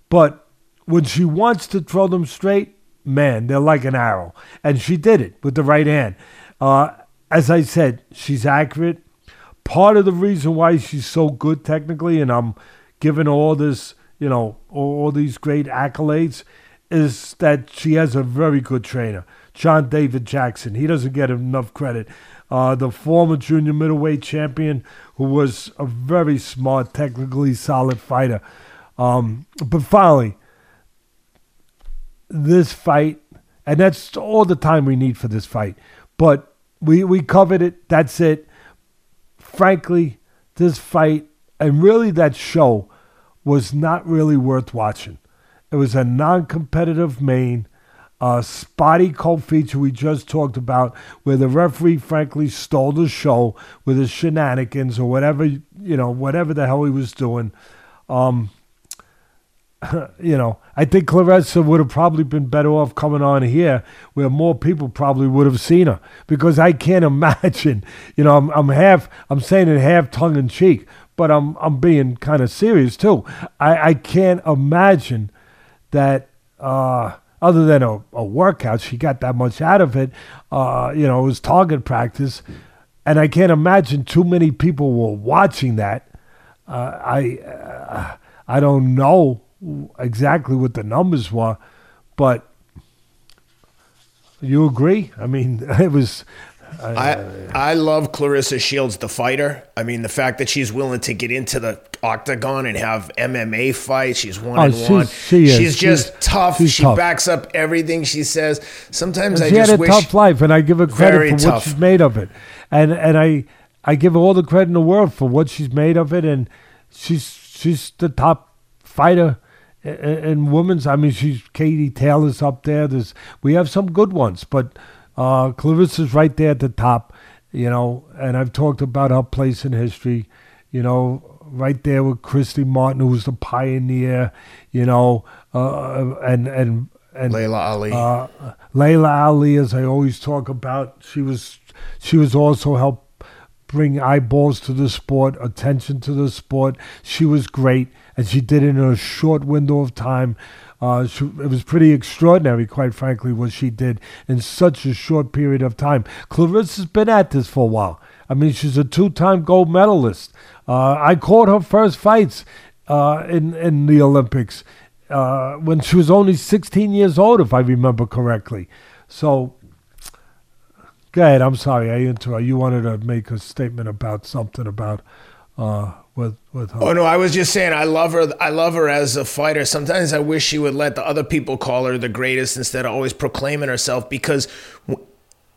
But when she wants to throw them straight, man, they're like an arrow. And she did it with the right hand. Uh, as I said, she's accurate. Part of the reason why she's so good technically, and I'm giving all this, you know, all these great accolades, is that she has a very good trainer, John David Jackson. He doesn't get enough credit. Uh, the former junior middleweight champion who was a very smart, technically solid fighter. Um, but finally, this fight, and that's all the time we need for this fight. But we, we covered it. That's it. Frankly, this fight, and really that show, was not really worth watching. It was a non-competitive main. A spotty co-feature we just talked about where the referee frankly stole the show with his shenanigans or whatever, you know, whatever the hell he was doing. Um, you know, I think Claressa would have probably been better off coming on here where more people probably would have seen her, because I can't imagine, you know, I'm, I'm half, I'm saying it half tongue in cheek, but I'm, I'm being kind of serious too. I, I can't imagine that, uh, other than a, a workout, she got that much out of it. Uh, you know, it was target practice. And I can't imagine too many people were watching that. Uh, I uh, I don't know exactly what the numbers were, but you agree? I mean, it was... Uh, I I love Claressa Shields, the fighter. I mean, the fact that she's willing to get into the octagon and have M M A fights. She's one oh, and she's, one. She is. She's just she's, tough. She's she tough. Backs up everything she says. Sometimes and I she just had a wish tough life, and I give her credit for tough. What she's made of it. And and I I give her all the credit in the world for what she's made of it. And she's she's the top fighter in, in women's. I mean, she's Katie Taylor's up there. There's we have some good ones, but. Uh, Claressa's right there at the top, you know, and I've talked about her place in history, you know, right there with Christy Martin, who was the pioneer, you know, uh, and, and, and Layla Ali, uh, Layla Ali, as I always talk about, she was, she was also helped bring eyeballs to the sport, attention to the sport. She was great. And she did it in a short window of time. Uh, she, it was pretty extraordinary, quite frankly, what she did in such a short period of time. Claressa's been at this for a while. I mean, she's a two-time gold medalist. Uh, I caught her first fights uh, in, in the Olympics uh, when she was only sixteen years old, if I remember correctly. So, go ahead. I'm sorry, I interrupted. You wanted to make a statement about something about... Uh, With, with her. Oh no, I was just saying I love her. I love her as a fighter. Sometimes I wish she would let the other people call her the greatest instead of always proclaiming herself, because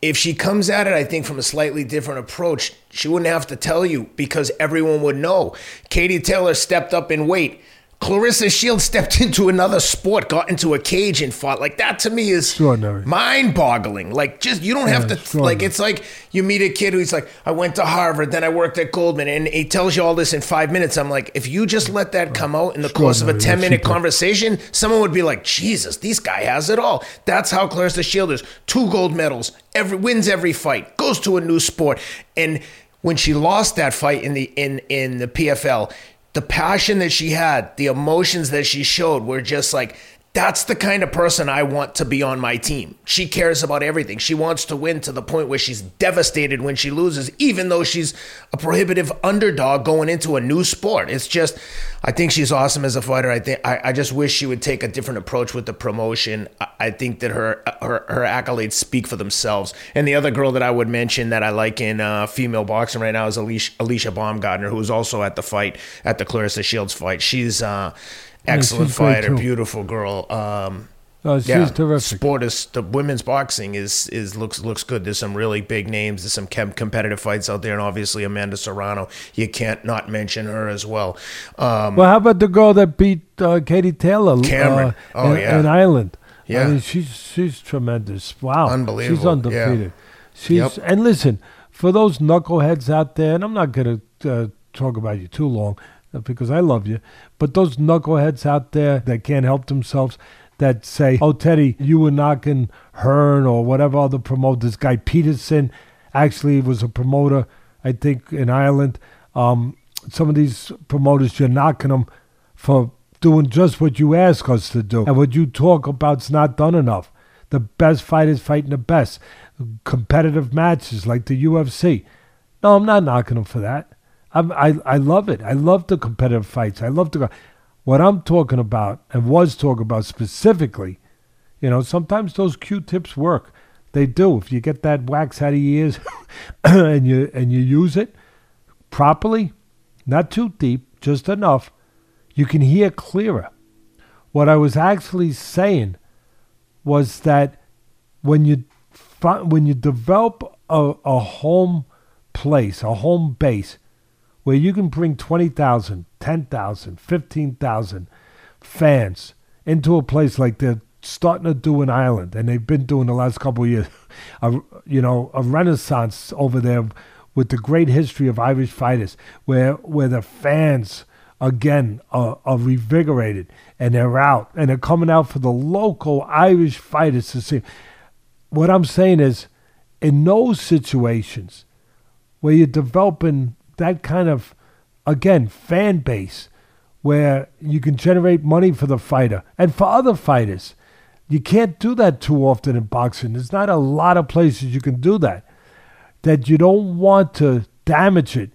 if she comes at it, I think, from a slightly different approach, she wouldn't have to tell you because everyone would know. Katie Taylor stepped up in weight. Claressa Shields stepped into another sport, got into a cage and fought. Like, that to me is mind-boggling. Like, just, you don't yeah, have to, like, it's like you meet a kid who's like, I went to Harvard, then I worked at Goldman, and he tells you all this in five minutes. I'm like, if you just let that come out in the course of a ten-minute conversation, someone would be like, Jesus, this guy has it all. That's how Claressa Shields is. Two gold medals, every wins every fight, goes to a new sport. And when she lost that fight in the in in the P F L, the passion that she had, the emotions that she showed were just like That's the kind of person I want to be on my team. She cares about everything. She wants to win to the point where she's devastated when she loses, even though she's a prohibitive underdog going into a new sport. It's just, I think she's awesome as a fighter. I think I, I just wish she would take a different approach with the promotion. I, I think that her, her her accolades speak for themselves. And the other girl that I would mention that I like in uh, female boxing right now is Alicia, Alicia Baumgartner, who's also at the fight, at the Claressa Shields fight. She's... Uh, Excellent yeah, fighter, beautiful girl. Um, uh, she's yeah, terrific. Sport is, the women's boxing is is looks looks good. There's some really big names. There's some chem- competitive fights out there, and obviously Amanda Serrano. You can't not mention her as well. Um, well, how about the girl that beat uh, Katie Taylor, Cameron? Uh, oh in, yeah, in Ireland. Yeah, I mean, she's she's tremendous. Wow, unbelievable. She's undefeated. Yeah. She's yep. And listen, for those knuckleheads out there, and I'm not gonna uh, talk about you too long, because I love you, but those knuckleheads out there that can't help themselves, that say, oh, Teddy, you were knocking Hearn or whatever other promoter, this guy Peterson, actually was a promoter, I think, in Ireland. Um, some of these promoters, you're knocking them for doing just what you ask us to do. And what you talk about's not done enough. The best fighters fighting the best. Competitive matches like the U F C. No, I'm not knocking them for that. I'm, I I love it. I love the competitive fights. I love the what I'm talking about and was talking about specifically. You know, sometimes those Q-tips work. They do. If you get that wax out of your ears and you and you use it properly, not too deep, just enough, you can hear clearer. What I was actually saying was that when you when you develop a, a home place, a home base, where you can bring twenty thousand, ten thousand, fifteen thousand fans into a place like they're starting to do in Ireland, and they've been doing the last couple of years, a, you know, a renaissance over there with the great history of Irish fighters, where where the fans, again, are, are revigorated, and they're out, and they're coming out for the local Irish fighters to see. What I'm saying is, in those situations where you're developing that kind of, again, fan base where you can generate money for the fighter and for other fighters. You can't do that too often in boxing. There's not a lot of places you can do that, that you don't want to damage it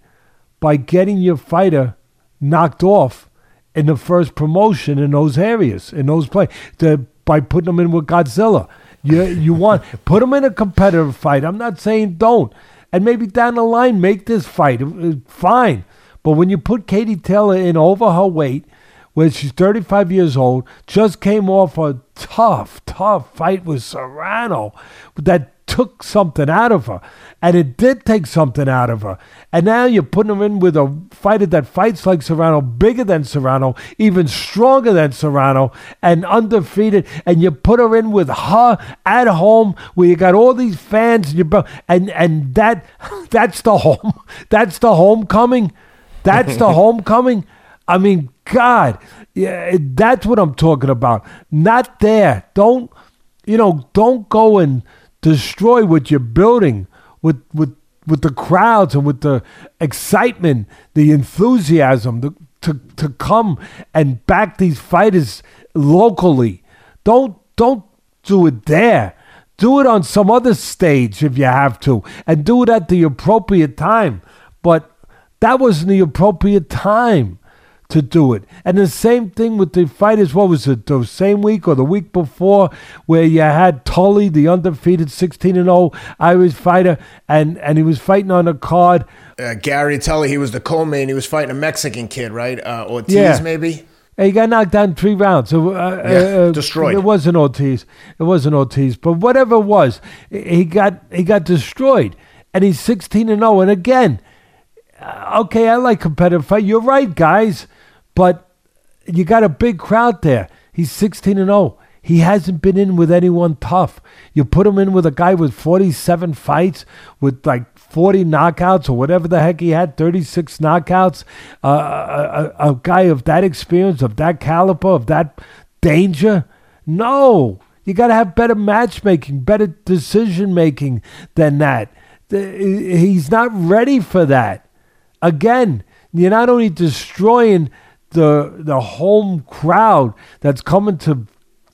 by getting your fighter knocked off in the first promotion in those areas, in those places, by putting them in with Godzilla. You, you want, put them in a competitive fight. I'm not saying don't. And maybe down the line, make this fight. Fine. But when you put Katie Taylor in over her weight, where she's thirty-five years old, just came off a tough, tough fight with Serrano that took something out of her. And it did take something out of her. And now you're putting her in with a fighter that fights like Serrano, bigger than Serrano, even stronger than Serrano, and undefeated. And you put her in with her at home, where you got all these fans. And you, and, and that that's the home. That's the homecoming. That's the homecoming. I mean, God, yeah, that's what I'm talking about. Not there. Don't, you know, don't go and destroy what you're building with with with the crowds and with the excitement, the enthusiasm the, to to come and back these fighters locally. Don't don't do it there. Do it on some other stage if you have to, and do it at the appropriate time. But that wasn't the appropriate time to do it. And the same thing with the fighters. What was it, the same week or the week before, where you had Tully, the undefeated sixteen and oh Irish fighter, and, and he was fighting on a card. Uh, Gary Tully, he was the co-main. He was fighting a Mexican kid, right? Uh, Ortiz, yeah. maybe? And he got knocked down in three rounds. So, uh, yeah, uh, destroyed. It wasn't Ortiz. It wasn't Ortiz. But whatever it was, he got, he got destroyed. And he's sixteen and oh. And again, okay, I like competitive fight. You're right, guys. But you got a big crowd there. He's sixteen and oh. He hasn't been in with anyone tough. You put him in with a guy with forty-seven fights, with like forty knockouts or whatever the heck he had, thirty-six knockouts. Uh, a, a guy of that experience, of that caliber, of that danger. No. You got to have better matchmaking, better decision making than that. He's not ready for that. Again, you're not only destroying the the home crowd that's coming to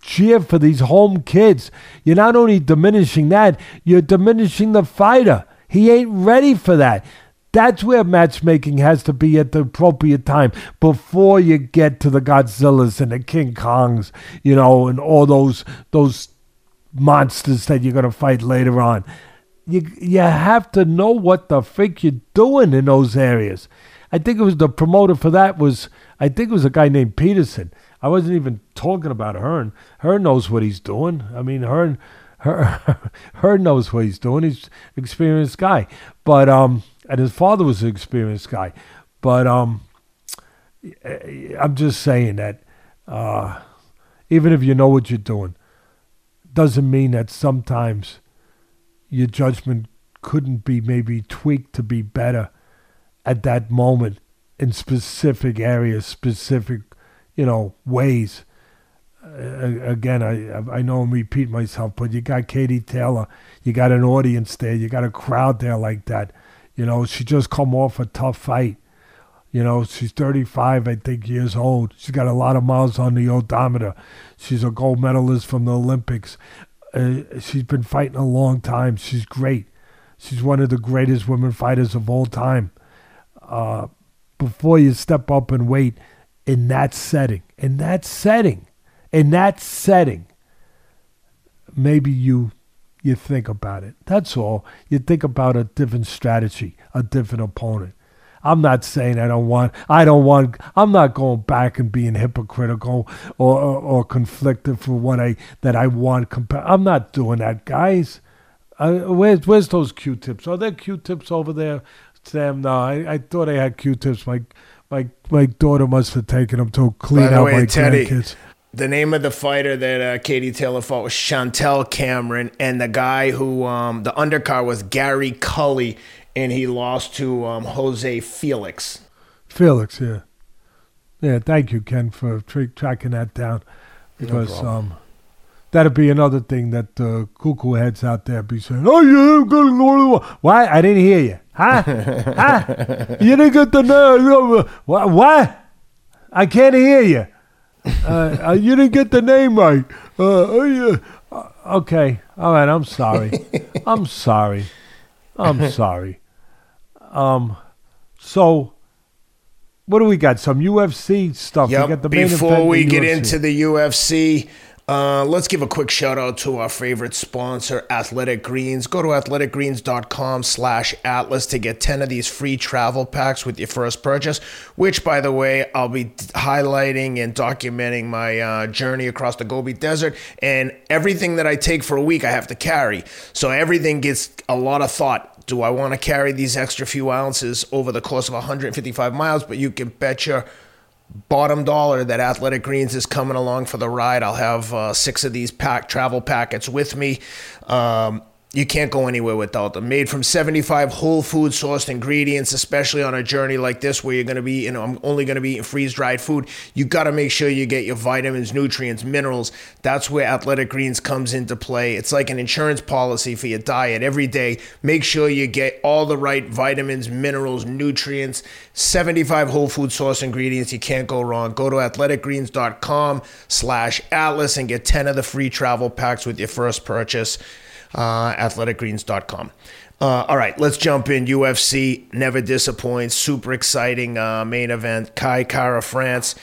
cheer for these home kids. You're not only diminishing that, you're diminishing the fighter. He ain't ready for that. That's where matchmaking has to be at the appropriate time before you get to the Godzillas and the King Kongs, you know, and all those those monsters that you're going to fight later on. You, you have to know what the freak you're doing in those areas. I think it was the promoter for that was, I think it was a guy named Peterson. I wasn't even talking about Hearn. Hearn knows what he's doing. I mean, Hearn, Hearn, Hearn knows what he's doing. He's an experienced guy. But, um... and his father was an experienced guy. But um, I'm just saying that uh, even if you know what you're doing, doesn't mean that sometimes your judgment couldn't be maybe tweaked to be better at that moment in specific areas, specific, you know, ways. Uh, again, I I know I'm repeating myself, but you got Katie Taylor. You got an audience there. You got a crowd there like that. You know, she just come off a tough fight. You know, she's thirty-five, I think, years old. She's got a lot of miles on the odometer. She's a gold medalist from the Olympics. Uh, she's been fighting a long time. She's great. She's one of the greatest women fighters of all time. Uh, before you step up and wait in that setting, in that setting, in that setting, maybe you... You think about it. That's all. You think about a different strategy, a different opponent. I'm not saying I don't want, I don't want, I'm not going back and being hypocritical or or, or conflicted for what I, that I want. Compa- I'm not doing that, guys. Uh, where's, where's those Q-tips? Are there Q-tips over there, Sam? No, I, I thought I had Q-tips. My, my, my daughter must have taken them to clean out my grandkids. The name of the fighter that uh, Katie Taylor fought was Chantel Cameron, and the guy who, um, the undercard was Gary Cully, and he lost to um, Jose Felix. Felix, yeah. Yeah, thank you, Ken, for tra- tracking that down. Because no um, that'd be another thing that the uh, cuckoo heads out there be saying, oh, yeah, I'm going to go to the war. Why? I didn't hear you. Huh? huh? You didn't get the nerve. What? What? I can't hear you. uh, uh, you didn't get the name right. Uh, uh, uh, okay, all right. I'm sorry. I'm sorry. I'm sorry. Um, so what do we got? Some U F C stuff. Yep. We got the main Before event we get U F C. Into the U F C, uh, let's give a quick shout out to our favorite sponsor, Athletic Greens. Go to athletic greens dot com slash atlas to get ten of these free travel packs with your first purchase. Which, by the way, I'll be highlighting and documenting my uh, journey across the Gobi Desert. And everything that I take for a week, I have to carry. So everything gets a lot of thought. Do I want to carry these extra few ounces over the course of one hundred fifty-five miles? But you can bet your bottom dollar that Athletic Greens is coming along for the ride. I'll have uh, six of these pack travel packets with me. Um, you can't go anywhere without them. Made from seventy-five whole food sourced ingredients, especially on a journey like this where you're going to be, you know, I'm only going to be eating freeze-dried food. You got to make sure you get your vitamins, nutrients, minerals. That's where Athletic Greens comes into play. It's like an insurance policy for your diet every day. Make sure you get all the right vitamins, minerals, nutrients, seventy-five whole food sourced ingredients. You can't go wrong. Go to athletic greens dot com slash atlas and get ten of the free travel packs with your first purchase. Uh, athletic greens dot com. Uh, all right, let's jump in. U F C never disappoints. Super exciting uh, main event. Kai Kara-France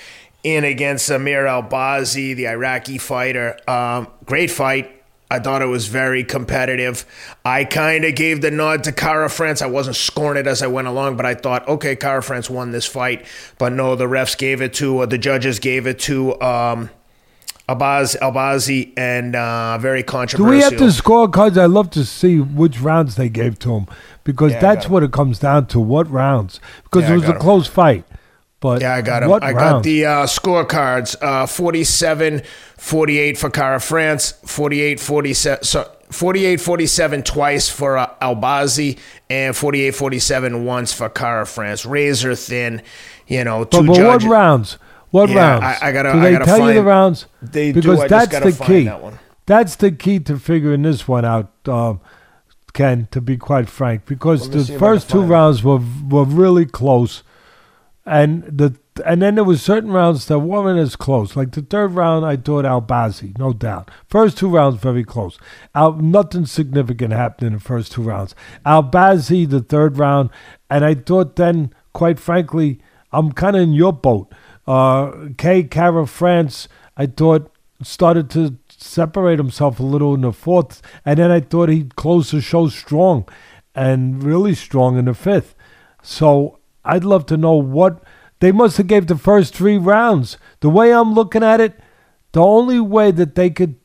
in against Amir Albazi, the Iraqi fighter. Um, great fight. I thought it was very competitive. I kind of gave the nod to Kara-France. I wasn't scoring it as I went along, but I thought, okay, Kara-France won this fight. But no, the refs gave it to, or the judges gave it to um, Albazi, Albazi, and uh, very controversial. Do we have the scorecards? I love to see which rounds they gave to him, because yeah, that's what it comes down to. What rounds? Because yeah, it was a him. close fight. But yeah, I got him. I rounds? got the uh, scorecards. Uh, forty-seven forty-eight for Kara-France. forty-eight forty-seven. So forty-eight forty-seven twice for uh, Albazi, and forty-eight forty-seven once for Kara-France. Razor thin. You know, two but, but judges. What rounds? What yeah, rounds? I, I gotta, do they I gotta tell find, you the rounds? They because do. I that's just gotta the find key. That one. That's the key to figuring this one out, um, Ken. To be quite frank, because the first two rounds were were really close, and the And then there were certain rounds that weren't as close. Like the third round, I thought Albazi, no doubt. First two rounds, very close. Al- nothing significant happened in the first two rounds. Albazi, the third round. And I thought then, quite frankly, I'm kind of in your boat. Uh, Kai Kara-France, I thought, started to separate himself a little in the fourth. And then I thought he closed the show strong and really strong in the fifth. So I'd love to know what... They must have gave the first three rounds. The way I'm looking at it, the only way that they could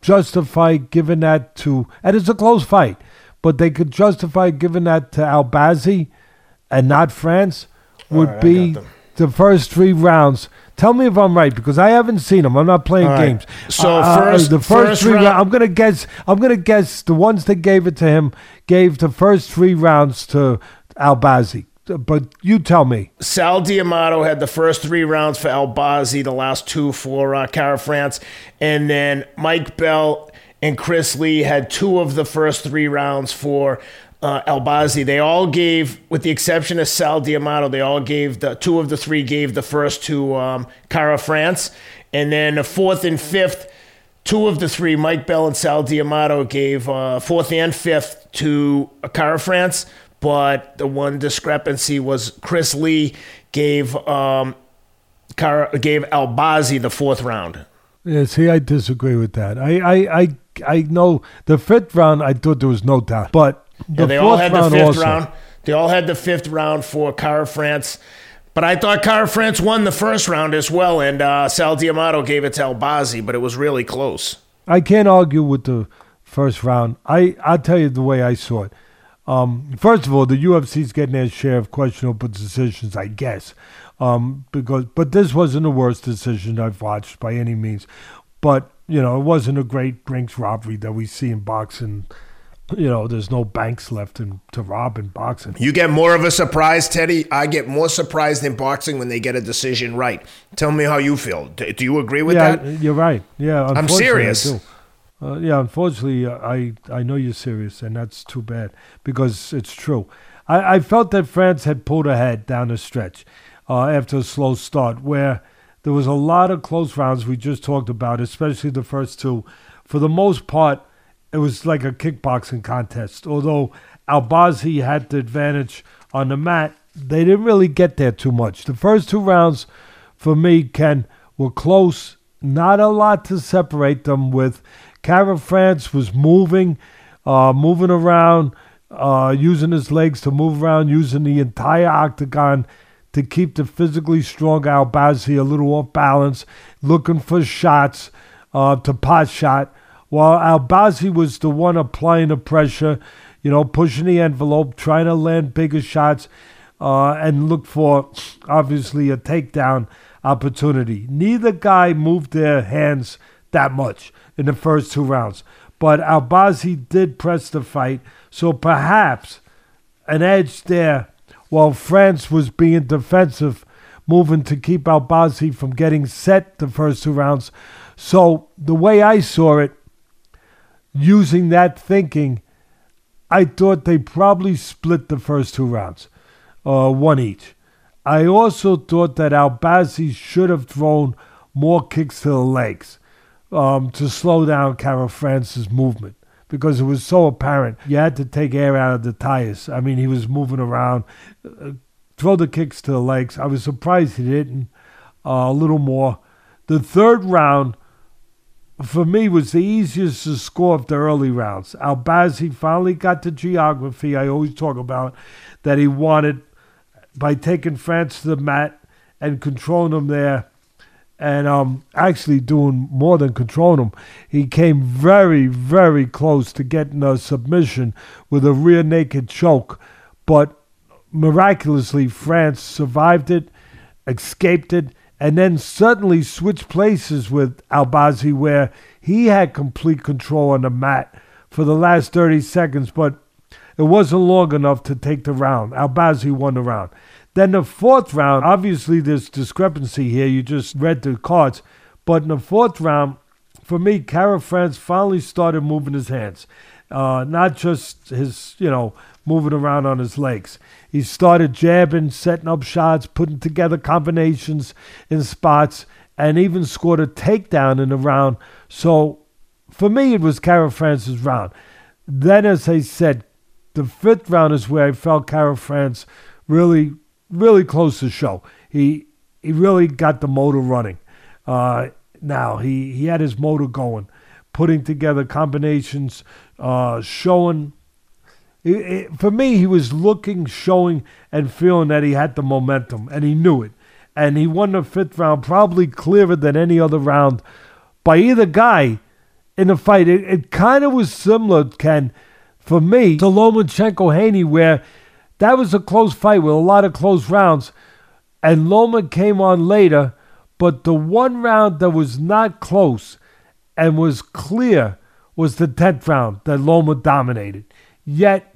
justify giving that to... And it's a close fight. But they could justify giving that to Albazi and not France would right, be the first three rounds. Tell me if I'm right, because I haven't seen them. I'm not playing right. games. So uh, first, uh, the first, first three round. round I'm gonna guess. I'm gonna guess the ones that gave it to him gave the first three rounds to Albazi. But you tell me. Sal D'Amato had the first three rounds for Albazi, the last two for uh, Kara-France, and then Mike Bell and Chris Lee had two of the first three rounds for uh, Albazi. They all gave, with the exception of Sal D'Amato, they all gave the two of the three gave the first to um, Kara-France, and then the fourth and fifth. Two of the three, Mike Bell and Sal D'Amato, gave uh, fourth and fifth to Kara-France. But the one discrepancy was Chris Lee gave um, Car- gave Albazi the fourth round. Yeah, see, I disagree with that. I, I, I, I know the fifth round, I thought there was no doubt. But the yeah, they fourth all had round the fifth also. round. They all had the fifth round for Kara-France. But I thought Kara-France won the first round as well, and uh, Sal D'Amato gave it to Albazi, but it was really close. I can't argue with the first round. I, I'll tell you the way I saw it. Um, first of all, the U F C's getting their share of questionable decisions, I guess. Um, because but this wasn't the worst decision I've watched by any means. But, you know, it wasn't a great Brinks robbery that we see in boxing. You know, there's no banks left in, to rob in boxing. You get more of a surprise, Teddy. I get more surprised in boxing when they get a decision right. Tell me how you feel. Do, do you agree with yeah, that? You're right. Yeah, I'm serious. Uh, yeah, unfortunately, uh, I, I know you're serious, and that's too bad because it's true. I, I felt that France had pulled ahead down the stretch uh, after a slow start where there was a lot of close rounds we just talked about, especially the first two. For the most part, it was like a kickboxing contest. Although Albazi had the advantage on the mat, they didn't really get there too much. The first two rounds, for me, Ken, were close. Not a lot to separate them with. Kara-France was moving, uh, moving around, uh, using his legs to move around, using the entire octagon to keep the physically strong Albazi a little off balance, looking for shots uh, to pot shot, while Albazi was the one applying the pressure, you know, pushing the envelope, trying to land bigger shots, uh, and look for, obviously, a takedown opportunity. Neither guy moved their hands that much in the first two rounds. But Albazi did press the fight, so perhaps an edge there while France was being defensive, moving to keep Albazi from getting set the first two rounds. So the way I saw it, using that thinking, I thought they probably split the first two rounds, uh, one each. I also thought that Albazi should have thrown more kicks to the legs. Um, to slow down Kara-France's movement because it was so apparent. You had to take air out of the tires. I mean, he was moving around, uh, throw the kicks to the legs. I was surprised he didn't uh, a little more. The third round, for me, was the easiest to score of the early rounds. Albazi finally got the geography I always talk about that he wanted by taking France to the mat and controlling him there. And um, actually doing more than controlling him. He came very, very close to getting a submission with a rear naked choke. But miraculously, France survived it, escaped it, and then suddenly switched places with Albazi where he had complete control on the mat for the last thirty seconds, but it wasn't long enough to take the round. Albazi won the round. Then the fourth round, obviously there's discrepancy here. You just read the cards. But in the fourth round, for me, Kara-France finally started moving his hands. Uh, not just his, you know, moving around on his legs. He started jabbing, setting up shots, putting together combinations in spots, and even scored a takedown in the round. So for me, it was Kara-France's round. Then, as I said, the fifth round is where I felt Kara-France really, really close to show. He he really got the motor running. Uh, now, he, he had his motor going, putting together combinations, uh, showing. It, it, for me, he was looking, showing, and feeling that he had the momentum, and he knew it. And he won the fifth round probably clearer than any other round by either guy in the fight. It, it kind of was similar, Ken, for me, to Lomachenko-Haney, where that was a close fight with a lot of close rounds, and Loma came on later, but the one round that was not close and was clear was the tenth round that Loma dominated. Yet,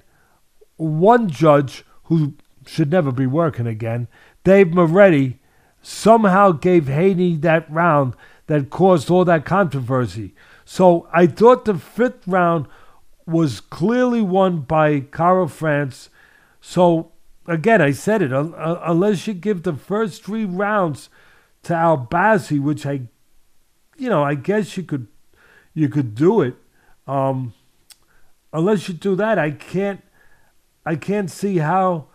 one judge, who should never be working again, Dave Moretti, somehow gave Haney that round that caused all that controversy. So I thought the fifth round was clearly won by Kara-France. So, again, I said it, uh, uh, unless you give the first three rounds to Albazi, which I, you know, I guess you could you could do it. Um, unless you do that, I can't, I can't see how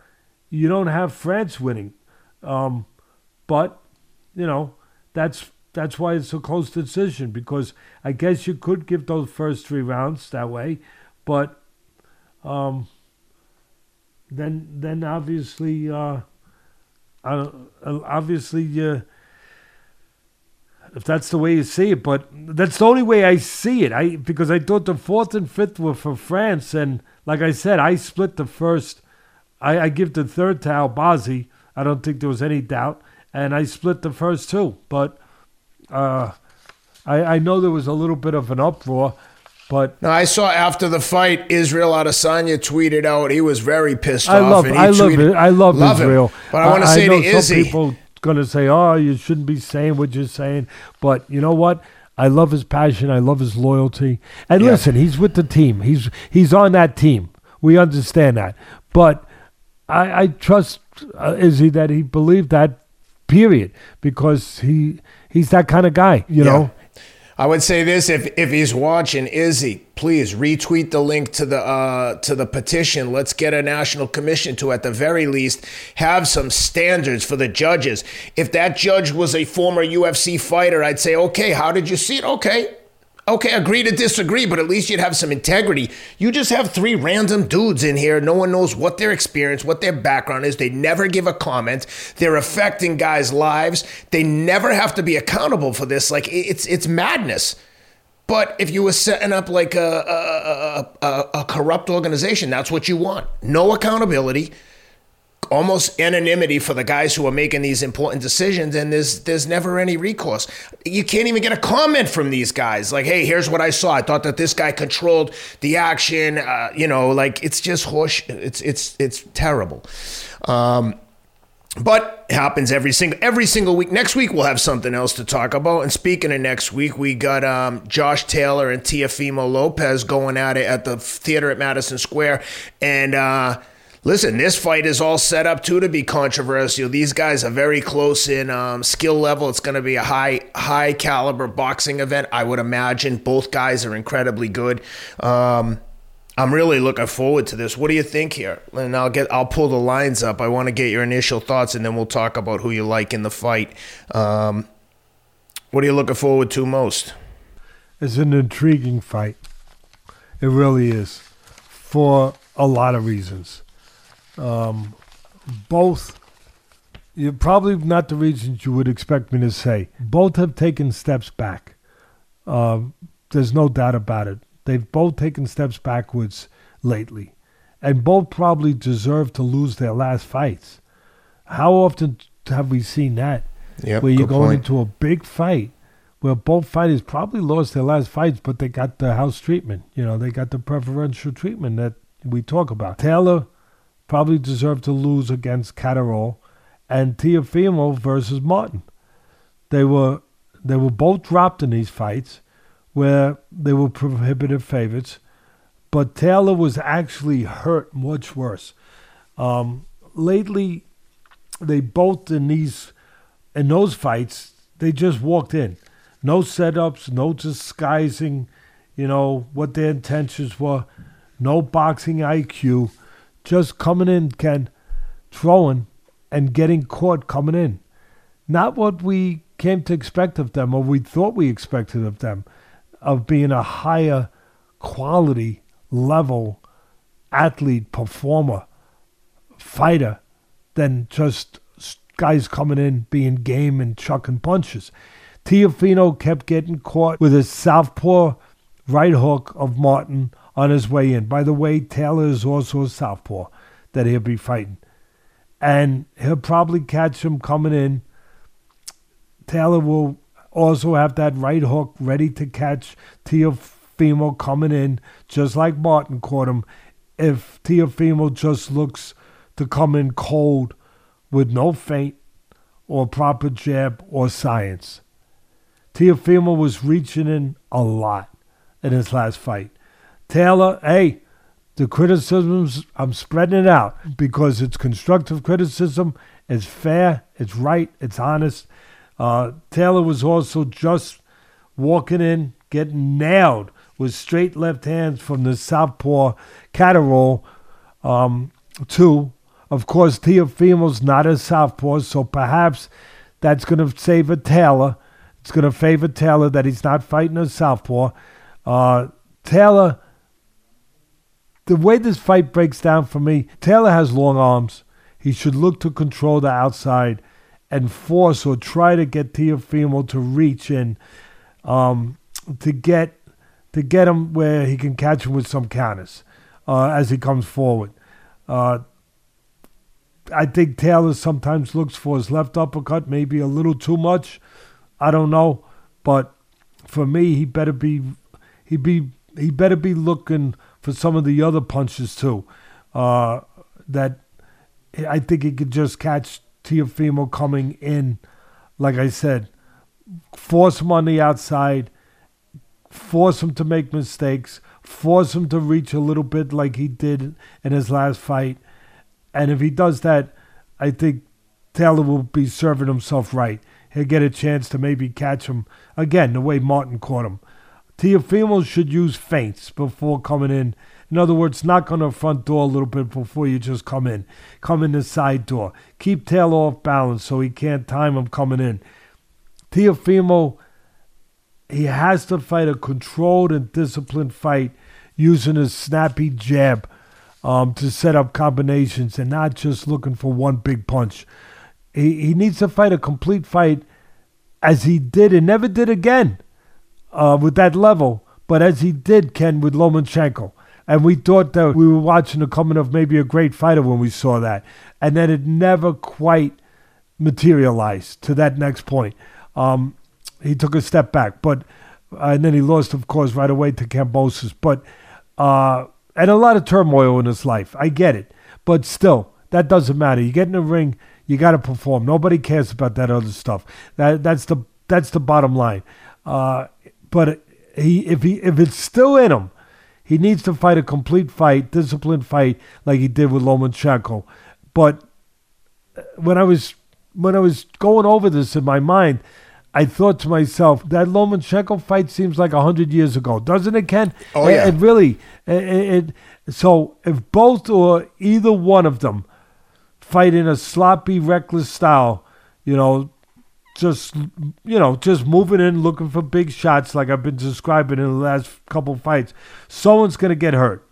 you don't have France winning. Um, but, you know, that's... That's why it's a close decision, because I guess you could give those first three rounds that way, but um, then then obviously uh, uh, obviously uh, if that's the way you see it, but that's the only way I see it. I because I thought the fourth and fifth were for France, and like I said, I split the first. I, I give the third to Albazi. I don't think there was any doubt, and I split the first two, but. Uh, I, I know there was a little bit of an uproar, but... No, I saw after the fight, Israel Adesanya tweeted out he was very pissed I off. Love, and he I, tweeted, love it. I love love Israel. Him. But I want to say I know to Izzy... Some people going to say, oh, you shouldn't be saying what you're saying. But you know what? I love his passion. I love his loyalty. And yeah. Listen, he's with the team. He's he's on that team. We understand that. But I, I trust uh, Izzy that he believed that, period, because he... He's that kind of guy, you yeah. know? I would say this, if if he's watching, Izzy, please retweet the link to the uh, to the petition. Let's get a national commission to, at the very least, have some standards for the judges. If that judge was a former U F C fighter, I'd say, okay, how did you see it? Okay, okay, agree to disagree, but at least you'd have some integrity. You just have three random dudes in here. No one knows what their experience, what their background is. They never give a comment. They're affecting guys' lives. They never have to be accountable for this. Like, it's it's madness. But if you were setting up like a a, a, a corrupt organization, that's what you want. No accountability, almost anonymity for the guys who are making these important decisions, and there's there's never any recourse. You can't even get a comment from these guys. Like, hey, here's what I saw. I thought that this guy controlled the action. Uh, you know, like, it's just horse. It's it's it's terrible. Um, but it happens every single every single week. Next week we'll have something else to talk about. And speaking of next week, we got um, Josh Taylor and Teofimo Lopez going at it at the theater at Madison Square, and. Uh, Listen, this fight is all set up, too, to be controversial. These guys are very close in um, skill level. It's going to be a high, high caliber boxing event, I would imagine. Both guys are incredibly good. Um, I'm really looking forward to this. What do you think here? And I'll get, I'll pull the lines up. I want to get your initial thoughts, and then we'll talk about who you like in the fight. Um, what are you looking forward to most? It's an intriguing fight. It really is, for a lot of reasons. Um, both, you're probably not the reasons you would expect me to say. Both have taken steps back. Uh, there's no doubt about it. They've both taken steps backwards lately. And both probably deserve to lose their last fights. How often have we seen that? Yep, where you're going point. into a big fight where both fighters probably lost their last fights, but they got the house treatment. You know, they got the preferential treatment that we talk about. Taylor probably deserved to lose against Catterall, and Teofimo versus Martin. They were they were both dropped in these fights where they were prohibitive favorites, But Taylor was actually hurt much worse. Um, lately, they both in these, in those fights, they just walked in. No setups, no disguising, you know, what their intentions were. No boxing I Q. Just coming in, Ken, throwing and getting caught coming in. Not what we came to expect of them, or we thought we expected of them, of being a higher quality level athlete, performer, fighter, than just guys coming in, being game and chucking punches. Teofimo kept getting caught with his southpaw right hook of Martin on his way in. By the way, Taylor is also a southpaw that he'll be fighting. And he'll probably catch him coming in. Taylor will also have that right hook ready to catch Teofimo coming in, just like Martin caught him. If Teofimo just looks to come in cold with no feint or proper jab or science. Teofimo was reaching in a lot in his last fight. Taylor, hey, the criticisms, I'm spreading it out because it's constructive criticism, it's fair, it's right, it's honest. Uh, Taylor was also just walking in, getting nailed with straight left hands from the southpaw Catterall, um, too. Of course, Teofimo's not a southpaw, so perhaps that's going to favor Taylor. It's going to favor Taylor that he's not fighting a southpaw. Uh, Taylor... The way this fight breaks down for me, Taylor has long arms. He should look to control the outside and force or try to get Teofimo to reach in um, to get to get him where he can catch him with some counters uh, as he comes forward. Uh, I think Taylor sometimes looks for his left uppercut, maybe a little too much. I don't know, but for me, he better be he be he better be looking for some of the other punches too, uh, that I think he could just catch Teofimo coming in, like I said, force him on the outside, force him to make mistakes, force him to reach a little bit like he did in his last fight. And if he does that, I think Taylor will be serving himself right. He'll get a chance to maybe catch him again, the way Martin caught him. Teofimo should use feints before coming in. In other words, knock on the front door a little bit before you just come in. Come in the side door. Keep Taylor off balance so he can't time him coming in. Teofimo, he has to fight a controlled and disciplined fight using a snappy jab um, to set up combinations and not just looking for one big punch. He, he needs to fight a complete fight as he did and never did again. Uh, with that level, but as he did, Ken, with Lomachenko. And we thought that we were watching the coming of maybe a great fighter when we saw that. And then it never quite materialized to that next point. Um, he took a step back, but uh, and then he lost, of course, right away to Cambosis. But uh, and a lot of turmoil in his life. I get it. But still, that doesn't matter. You get in the ring, you got to perform. Nobody cares about that other stuff. That That's the, that's the bottom line. Uh But he, if he, if it's still in him, he needs to fight a complete fight, disciplined fight, like he did with Lomachenko. But when I was when I was going over this in my mind, I thought to myself that Lomachenko fight seems like a hundred years ago, doesn't it, Ken? Oh yeah. It, it really. It, it so if both or either one of them fight in a sloppy, reckless style, you know. Just, you know, just moving in, looking for big shots like I've been describing in the last couple fights. Someone's going to get hurt,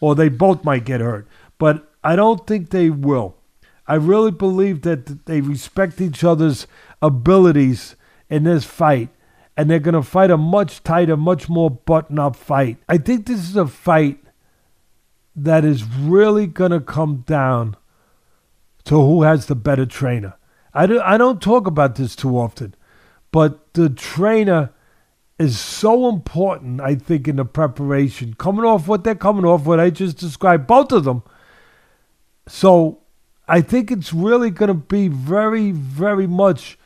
or they both might get hurt. But I don't think they will. I really believe that they respect each other's abilities in this fight, and they're going to fight a much tighter, much more button-up fight. I think this is a fight that is really going to come down to who has the better trainer. I, do, I don't talk about this too often, but the trainer is so important, I think, in the preparation. Coming off what they're coming off, what I just described, both of them. So I think it's really going to be very, very much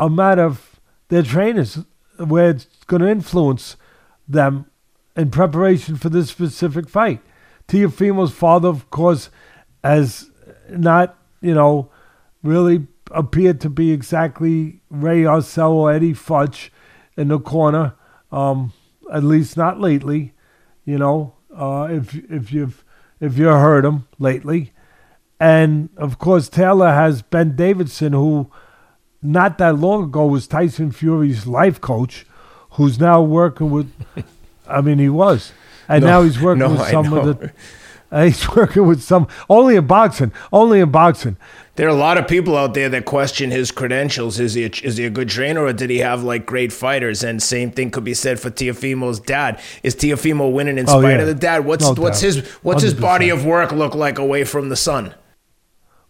a matter of their trainers, where it's going to influence them in preparation for this specific fight. Teofimo's father, of course, has not, you know, really appeared to be exactly Ray Arcel or Eddie Futch in the corner, um, at least not lately, you know, uh, if if you've if you've heard him lately. And, of course, Taylor has Ben Davidson, who not that long ago was Tyson Fury's life coach, who's now working with, I mean, he was. And no, now he's working no, with some of the... Uh, he's working with some, only in boxing, only in boxing. There are a lot of people out there that question his credentials. Is he a, is he a good trainer, or did he have like great fighters? And same thing could be said for Teofimo's dad. Is Teofimo winning in spite oh, yeah. of the dad? What's no what's doubt. his what's one hundred percent his body of work look like away from the son?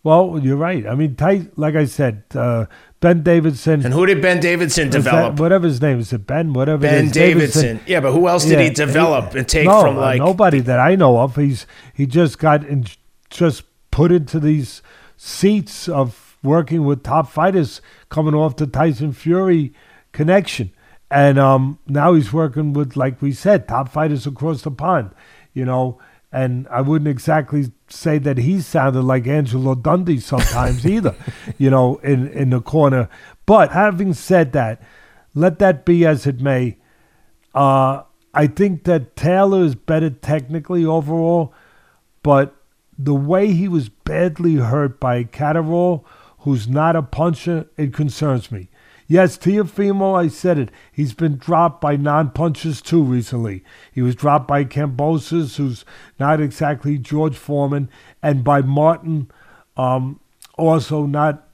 Well, you're right. I mean, Ty, like I said, uh, Ben Davidson. And who did Ben Davidson develop? That, whatever his name is, Ben, whatever Ben it is, Davidson. Davidson. Yeah, but who else did yeah, he develop he, and take no, from like... nobody that I know of. He's He just got in, just put into these seats of working with top fighters coming off the Tyson Fury connection. And um, now he's working with, like we said, top fighters across the pond, you know. And I wouldn't exactly say that he sounded like Angelo Dundee sometimes either, you know, in, in the corner. But having said that, let that be as it may, uh, I think that Taylor is better technically overall, but the way he was badly hurt by Catterall, who's not a puncher, it concerns me. Yes, Teofimo, I said it, he's been dropped by non-punchers too recently. He was dropped by Cambosis, who's not exactly George Foreman, and by Martin, um, also not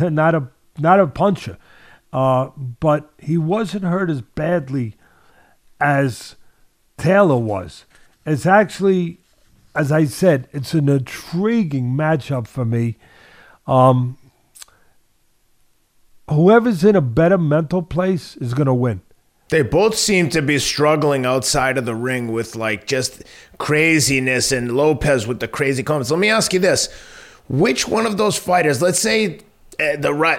not a not a puncher. Uh, but he wasn't hurt as badly as Taylor was. It's actually, as I said, it's an intriguing matchup for me. Um Whoever's in a better mental place is going to win. They both seem to be struggling outside of the ring with like just craziness, and Lopez with the crazy comments. Let me ask you this. Which one of those fighters, let's say the,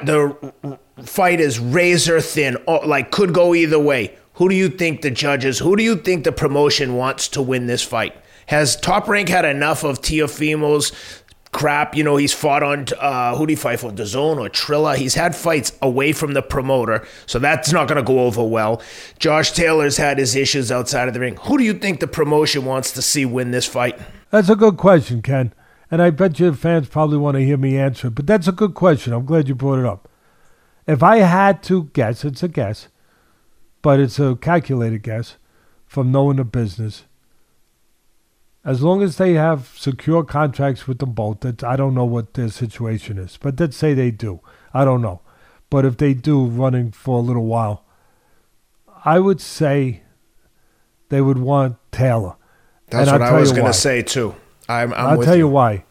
the fight is razor thin, or like could go either way. Who do you think the judges, who do you think the promotion wants to win this fight? Has Top Rank had enough of Teofimo's crap? You know, he's fought on, uh, who did he fight for, D A Z N or Trilla? He's had fights away from the promoter, so that's not going to go over well. Josh Taylor's had his issues outside of the ring. Who do you think the promotion wants to see win this fight? That's a good question, Ken. And I bet your fans probably want to hear me answer it, but that's a good question. I'm glad you brought it up. If I had to guess, it's a guess, but it's a calculated guess from knowing the business. As long as they have secure contracts with them both, that I don't know what their situation is. But let's say they do. I don't know. But if they do, running for a little while, I would say they would want Taylor. That's what I was going to say, too. I'm, I'm I'll tell you why.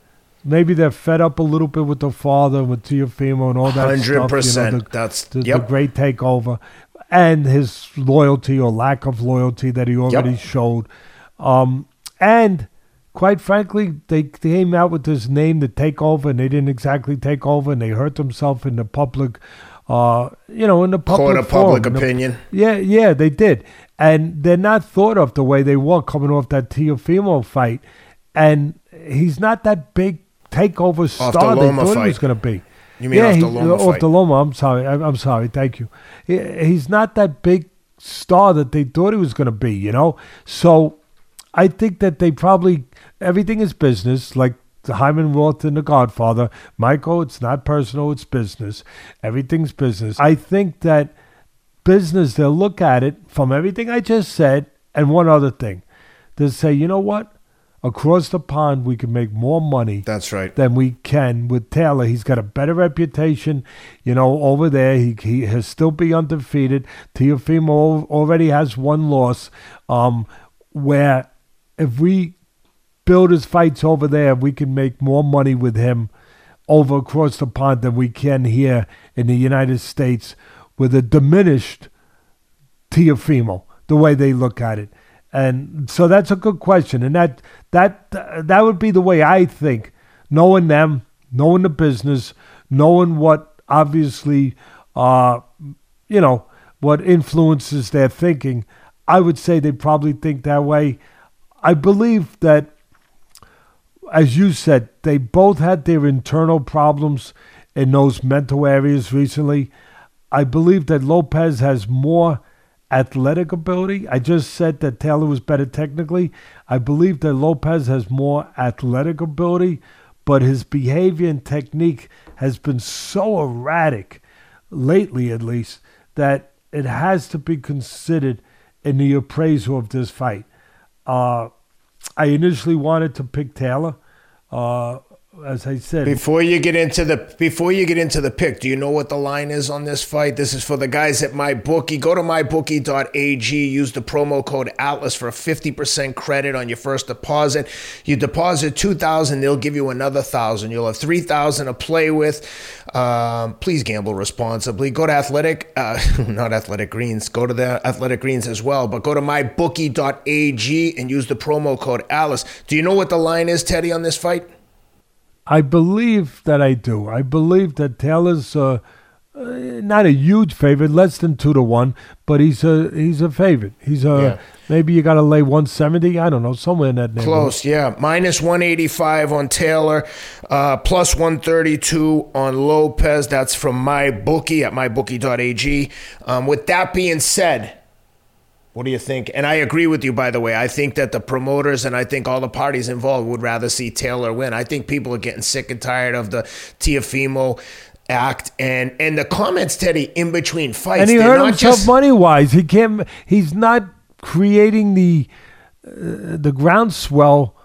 Maybe they're fed up a little bit with the father, with Teofimo and all that stuff. one hundred percent. You know, the, That's the, yep. the great takeover. And his loyalty or lack of loyalty that he already yep. showed. Um... And, quite frankly, they came out with this name to take over, and they didn't exactly take over, and they hurt themselves in the public, uh, you know, in the public Court of public opinion. The, yeah, yeah, they did. And they're not thought of the way they were coming off that Teofimo fight. And he's not that big takeover star the they thought fight. he was going to be. You mean yeah, off he, the Loma off fight? the Loma, I'm sorry. I, I'm sorry, thank you. He, he's not that big star that they thought he was going to be, you know? So... I think that they probably, everything is business, like Hyman Roth in The Godfather. Michael, it's not personal, it's business. Everything's business. I think that business, they'll look at it from everything I just said and one other thing. They'll say, you know what? Across the pond, we can make more money That's right. than we can with Taylor. He's got a better reputation, you know, over there. He he has still be undefeated. Teofimo already has one loss um, where... If we build his fights over there, we can make more money with him over across the pond than we can here in the United States with a diminished Teofimo, the way they look at it. And so that's a good question. And that that that would be the way I think, knowing them, knowing the business, knowing what obviously, uh, you know, what influences their thinking. I would say they probably think that way. I believe that, as you said, they both had their internal problems in those mental areas recently. I believe that Lopez has more athletic ability. I just said that Taylor was better technically. I believe that Lopez has more athletic ability, but his behavior and technique has been so erratic, lately at least, that it has to be considered in the appraisal of this fight. Uh, I initially wanted to pick Taylor, uh, as I said. Before you get into the before you get into the pick, do you know what the line is on this fight? This is for the guys at MyBookie. Go to my bookie dot a g. Use the promo code Atlas for a fifty percent credit on your first deposit. You deposit two thousand dollars, they'll give you another one thousand dollars. You'll have three thousand dollars to play with. Um, please gamble responsibly. Go to Athletic, uh, not Athletic Greens. Go to the Athletic Greens as well, but go to my bookie dot a g and use the promo code Atlas. Do you know what the line is, Teddy, on this fight? I believe that I do. I believe that Taylor's uh, not a huge favorite, less than two to one, but he's a he's a favorite. He's a yeah. Maybe you got to lay one seventy. I don't know, somewhere in that neighborhood. Close, yeah. Minus one eighty-five on Taylor, uh, plus one thirty-two on Lopez. That's from MyBookie at my bookie dot a g. Um, with that being said, what do you think? And I agree with you, by the way. I think that the promoters and I think all the parties involved would rather see Taylor win. I think people are getting sick and tired of the Teofimo act and, and the comments, Teddy, in between fights. And he hurt himself just money-wise. He can't. He's not creating the uh, the groundswell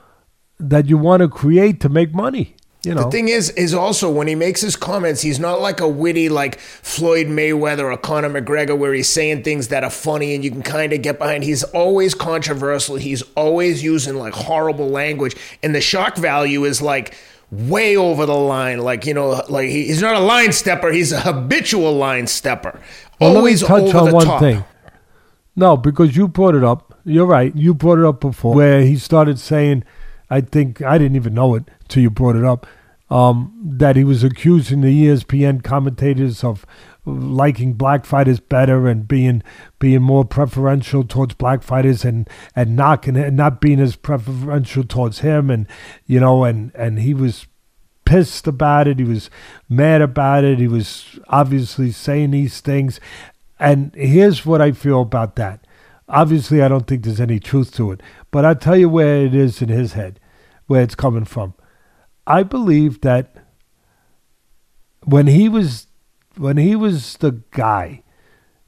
that you want to create to make money. You know. The thing is, is also when he makes his comments, he's not like a witty like Floyd Mayweather or Conor McGregor where he's saying things that are funny and you can kind of get behind. He's always controversial. He's always using like horrible language. And the shock value is like way over the line. Like, you know, like he, he's not a line stepper. He's a habitual line stepper. Well, always let me touch over on the one top. Thing. No, because you brought it up. You're right. You brought it up before where he started saying, I think I didn't even know it till you brought it up, um, that he was accusing the E S P N commentators of liking black fighters better and being being more preferential towards black fighters and and not and not being as preferential towards him, and you know and and he was pissed about it. He was mad about it. He was obviously saying these things, and here's what I feel about that. Obviously, I don't think there's any truth to it, but I'll tell you where it is in his head, where it's coming from. I believe that when he was, when he was the guy,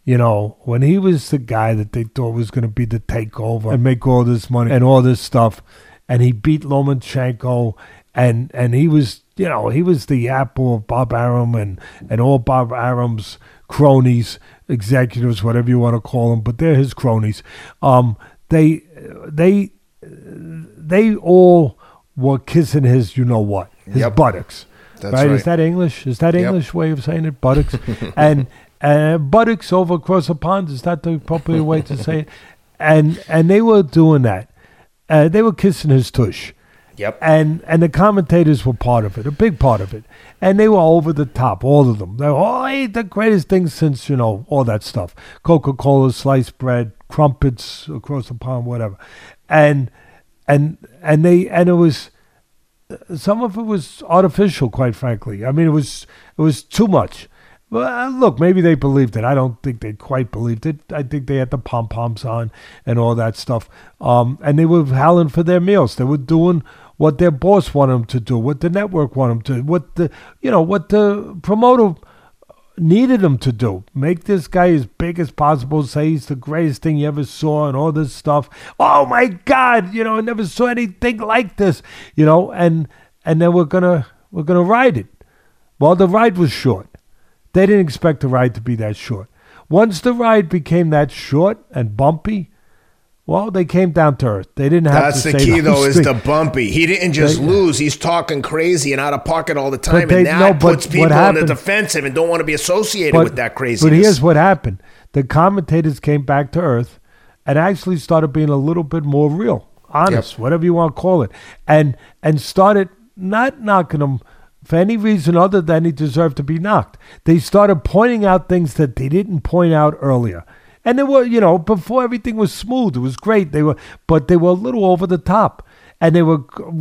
you know, when he was the guy that they thought was going to be the takeover and make all this money and all this stuff, and he beat Lomachenko, and and he was, you know, he was the apple of Bob Arum and and all Bob Arum's cronies, executives, whatever you want to call them, but they're his cronies. Um, they, they, they all were kissing his, you know what, his yep. buttocks. That's right? right. Is that English? Is that English yep. way of saying it? Buttocks. and uh, buttocks over across the pond. Is that the appropriate way to say it? And and they were doing that. Uh, they were kissing his tush. Yep. And and the commentators were part of it, a big part of it. And they were over the top, all of them. They were, oh, I ate the greatest thing since, you know, all that stuff. Coca-Cola, sliced bread, crumpets across the pond, whatever. And and and they and it was some of it was artificial, quite frankly. I mean, it was it was too much. Well, look, maybe they believed it. I don't think they quite believed it. I think they had the pom-poms on and all that stuff. Um, and they were howling for their meals. They were doing what their boss wanted them to do, what the network wanted them to, what the, you know, what the promoter needed them to do. Make this guy as big as possible, say he's the greatest thing you ever saw and all this stuff. Oh my God, you know, I never saw anything like this, you know, and and then we're gonna we're gonna ride it. Well, the ride was short. They didn't expect the ride to be that short. Once the ride became that short and bumpy, well, they came down to earth. They didn't have That's to That's the key, though, things. Is the bumpy. He didn't just they, lose. He's talking crazy and out of pocket all the time, they, and that no, puts people happened, on the defensive and don't want to be associated but, with that craziness. But here's what happened. The commentators came back to earth and actually started being a little bit more real, honest, yep. whatever you want to call it, and and started not knocking them for any reason other than he deserved to be knocked. They started pointing out things that they didn't point out earlier. And they were, you know, before everything was smooth, it was great. They were, but they were a little over the top, and they were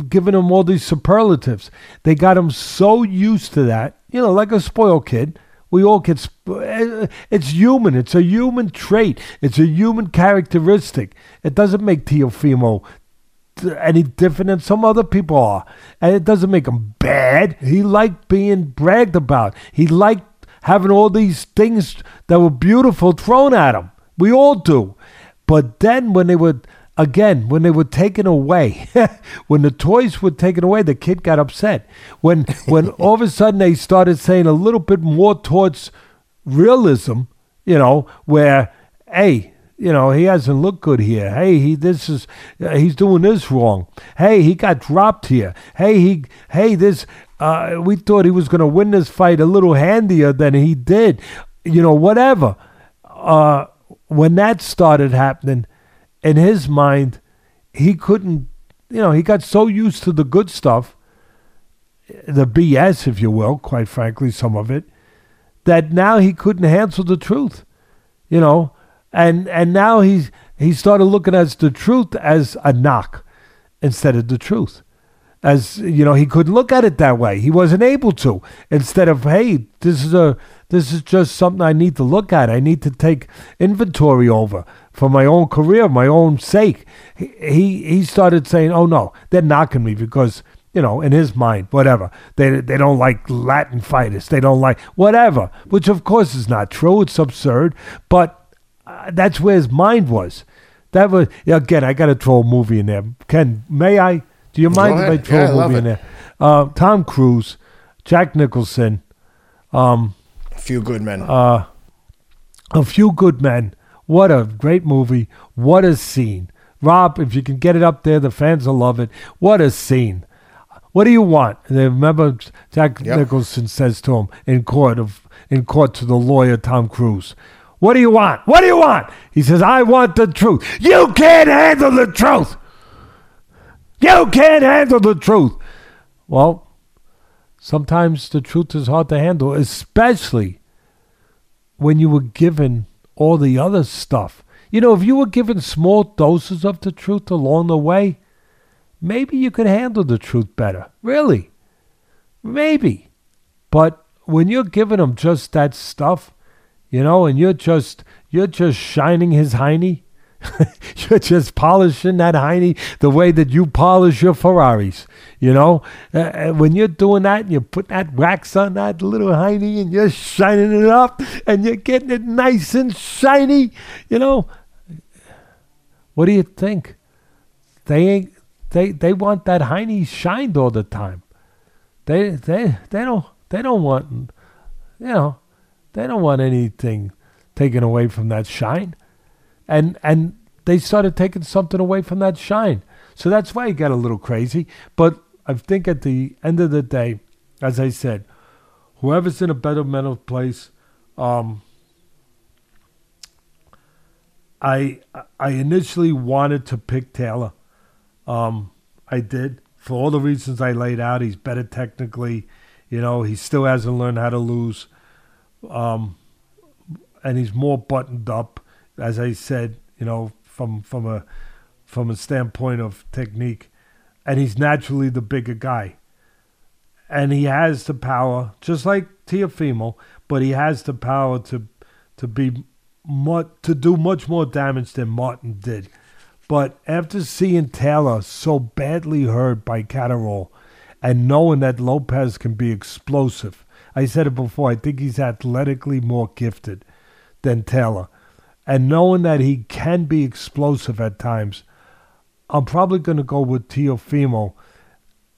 giving him all these superlatives. They got him so used to that, you know, like a spoiled kid. We all get, sp- it's human. It's a human trait. It's a human characteristic. It doesn't make Teofimo any different than some other people are. And it doesn't make him bad. He liked being bragged about. He liked having all these things that were beautiful thrown at him. We all do. But then when they were, again, when they were taken away, when the toys were taken away, the kid got upset. When when all of a sudden they started saying a little bit more towards realism, you know, where, hey, you know, he hasn't looked good here. Hey, he this is uh, he's doing this wrong. Hey, he got dropped here. Hey, he hey this uh, we thought he was going to win this fight a little handier than he did. You know, whatever. Uh, when that started happening, in his mind, he couldn't, you know, he got so used to the good stuff, the B S, if you will, quite frankly, some of it, that now he couldn't handle the truth, you know. And and now he's, he started looking at the truth as a knock instead of the truth. As, you know, he couldn't look at it that way. He wasn't able to. Instead of, hey, this is a this is just something I need to look at. I need to take inventory over for my own career, my own sake. He he, he started saying, oh, no, they're knocking me because, you know, in his mind, whatever. They, they don't like Latin fighters. They don't like whatever, which, of course, is not true. It's absurd. But uh, that's where his mind was. That was, again, I got to throw a movie in there. Ken, may I? Do you mind if I throw yeah, a movie in there? Uh, Tom Cruise, Jack Nicholson. Um, a Few Good Men. Uh, a Few Good Men. What a great movie. What a scene. Rob, if you can get it up there, the fans will love it. What a scene. What do you want? And they remember Jack yep. Nicholson says to him in court of in court to the lawyer, Tom Cruise, what do you want? What do you want? He says, I want the truth. You can't handle the truth. You can't handle the truth. Well, sometimes the truth is hard to handle, especially when you were given all the other stuff. You know, if you were given small doses of the truth along the way, maybe you could handle the truth better. Really. Maybe. But when you're giving them just that stuff, you know, and you're just you're just shining his hiney, you're just polishing that hiney the way that you polish your Ferraris, you know. Uh, when you're doing that and you put that wax on that little hiney and you're shining it up and you're getting it nice and shiny, you know. What do you think? They ain't. They they want that hiney shined all the time. They they they don't they don't want, you know, they don't want anything taken away from that shine. And and they started taking something away from that shine. So that's why he got a little crazy. But I think at the end of the day, as I said, whoever's in a better mental place, um, I I initially wanted to pick Taylor. Um, I did. For all the reasons I laid out, he's better technically. You know, he still hasn't learned how to lose. Um, and he's more buttoned up. As I said, you know, from from a from a standpoint of technique, and he's naturally the bigger guy, and he has the power, just like Teofimo, but he has the power to to be much, to do much more damage than Martin did. But after seeing Taylor so badly hurt by Catterall, and knowing that Lopez can be explosive, I said it before. I think he's athletically more gifted than Taylor. And knowing that he can be explosive at times, I'm probably going to go with Teofimo.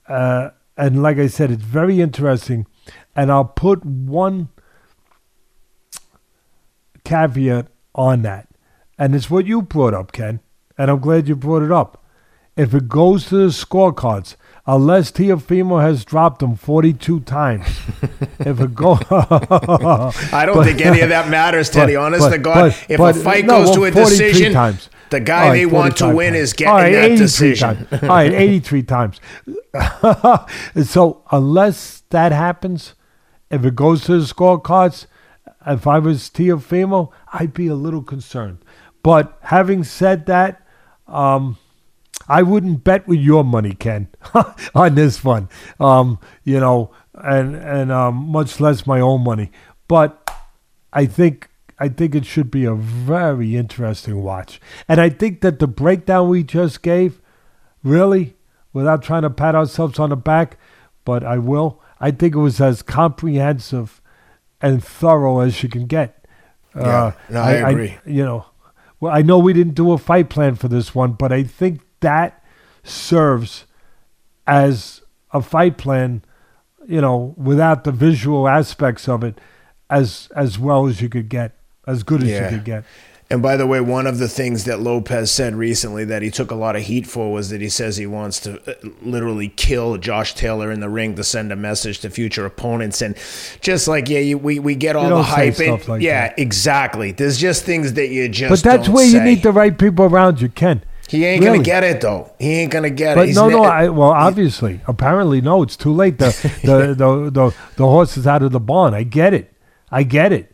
Uh, and like I said, it's very interesting. And I'll put one caveat on that. And it's what you brought up, Ken. And I'm glad you brought it up. If it goes to the scorecards, unless Teofimo has dropped him forty-two times, if it go, I don't but, think any of that matters, Teddy. But, honest but, to God, but, if but, a fight no, goes well, to a decision, times. The guy right, they want to win times. Is getting right, that decision. All right, eighty-three times. So unless that happens, if it goes to the scorecards, if I was Teofimo, I'd be a little concerned. But having said that, um, I wouldn't bet with your money, Ken, on this one. Um, you know, and and um, much less my own money. But I think I think it should be a very interesting watch. And I think that the breakdown we just gave, really, without trying to pat ourselves on the back, but I will, I think it was as comprehensive and thorough as you can get. Yeah, uh, no, I, I agree. I, you know, well, I know we didn't do a fight plan for this one, but I think that serves as a fight plan, you know, without the visual aspects of it, as as well as you could get, as good as yeah. you could get. And by the way, one of the things that Lopez said recently that he took a lot of heat for was that he says he wants to literally kill Josh Taylor in the ring to send a message to future opponents. And just like, yeah, you, we, we get all the hype. And, like yeah, that. exactly. There's just things that you just But that's don't where say. You need the right people around you, Ken. He ain't really. Going to get it, though. He ain't going to get but it. But no, ne- no. I, well, obviously. He, apparently, no, it's too late. The the, the, the the horse is out of the barn. I get it. I get it.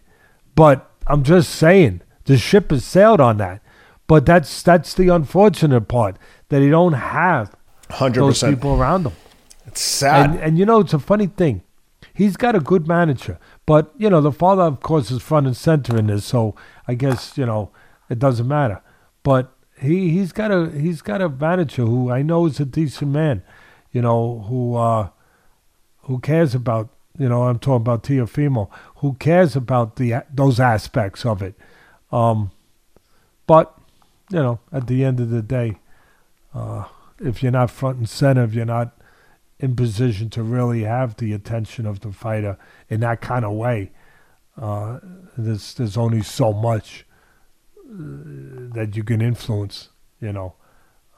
But I'm just saying. The ship has sailed on that, but that's that's the unfortunate part that he don't have one hundred percent those people around him. It's sad, and, and you know it's a funny thing. He's got a good manager, but you know the father, of course, is front and center in this. So I guess you know it doesn't matter. But he he's got a he's got a manager who I know is a decent man, you know who uh, who cares about you know I'm talking about Teofimo, who cares about the those aspects of it. Um, but, you know, at the end of the day, uh, if you're not front and center, if you're not in position to really have the attention of the fighter in that kind of way, uh, there's, there's only so much uh, that you can influence, you know.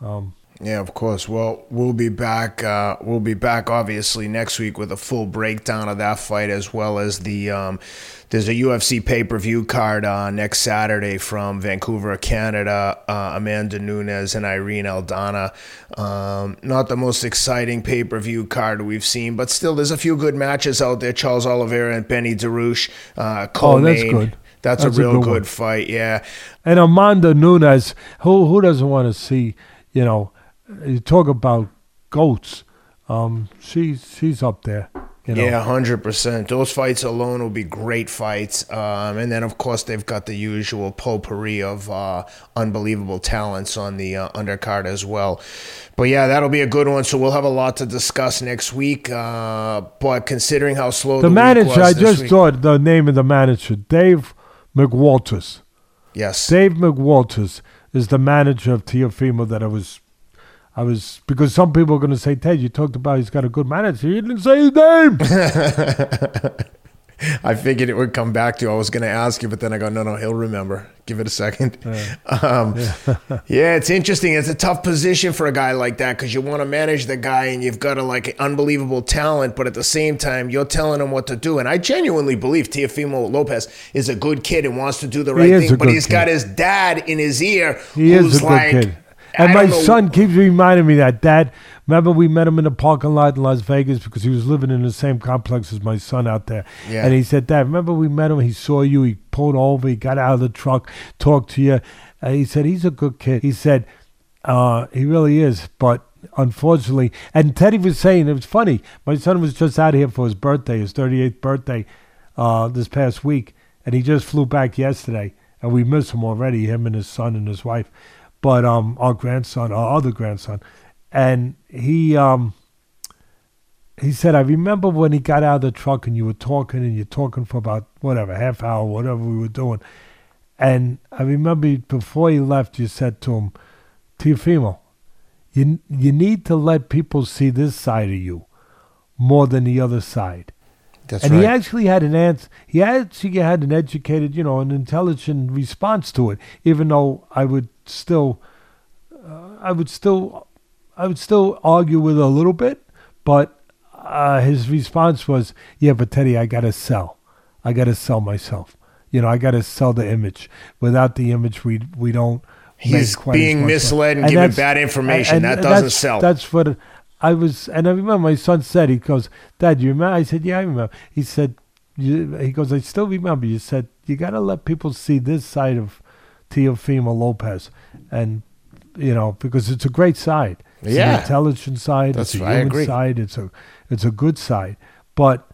Um, yeah, of course. Well, we'll be back. Uh, we'll be back, obviously, next week with a full breakdown of that fight as well as the... Um, There's a U F C pay-per-view card uh, next Saturday from Vancouver, Canada. Uh, Amanda Nunes and Irene Aldana. Um, not the most exciting pay-per-view card we've seen, but still there's a few good matches out there. Charles Oliveira and Benny Darush. Uh, oh, that's good. That's, that's a real a good, good fight, yeah. And Amanda Nunes, who who doesn't want to see, you know, you talk about goats. Um, she, she's up there. You know. Yeah, one hundred percent. Those fights alone will be great fights. Um, and then, of course, they've got the usual potpourri of uh, unbelievable talents on the uh, undercard as well. But, yeah, that'll be a good one. So we'll have a lot to discuss next week. Uh, but considering how slow the, the manager, week was I just week, thought the name of the manager, Dave McWalters. Yes. Dave McWalters is the manager of Teofimo that I was I was because some people are going to say, Ted, you talked about he's got a good manager. You didn't say his name. I figured it would come back to you. I was going to ask you, but then I go, no, no, he'll remember. Give it a second. Yeah, um, yeah. yeah it's interesting. It's a tough position for a guy like that because you want to manage the guy and you've got a, like unbelievable talent, but at the same time, you're telling him what to do. And I genuinely believe Teofimo Lopez is a good kid and wants to do the right thing, but he's kid. got his dad in his ear he who's is a like... Good kid. And my know. son keeps reminding me that, Dad, remember we met him in the parking lot in Las Vegas because he was living in the same complex as my son out there. Yeah. And he said, Dad, remember we met him, he saw you, he pulled over, he got out of the truck, talked to you. And he said, he's a good kid. He said, uh, he really is, but unfortunately, and Teddy was saying, it was funny, my son was just out here for his birthday, his thirty-eighth birthday uh, this past week, and he just flew back yesterday, and we miss him already, him and his son and his wife. But um, our grandson, our other grandson, and he um, he said, I remember when he got out of the truck and you were talking and you're talking for about, whatever, half hour, whatever we were doing. And I remember before he left, you said to him, Teofimo, you, you need to let people see this side of you more than the other side. That's and right. he actually had an answer. He actually had an educated, you know, an intelligent response to it, even though I would still, uh, I would still, I would still argue with a little bit, but uh, his response was, yeah, but Teddy, I got to sell. I got to sell myself. You know, I got to sell the image. Without the image, we we don't. He's being misled and, and given bad information. And, and, that and doesn't that's, sell. That's what I was, and I remember my son said, he goes, Dad, you remember? I said, yeah, I remember. He said, you, he goes, I still remember. You said, you got to let people see this side of Teofimo Lopez, and you know, because it's a great side. It's yeah. an intelligent side. That's it's a right, human I agree. side. It's a it's a good side. But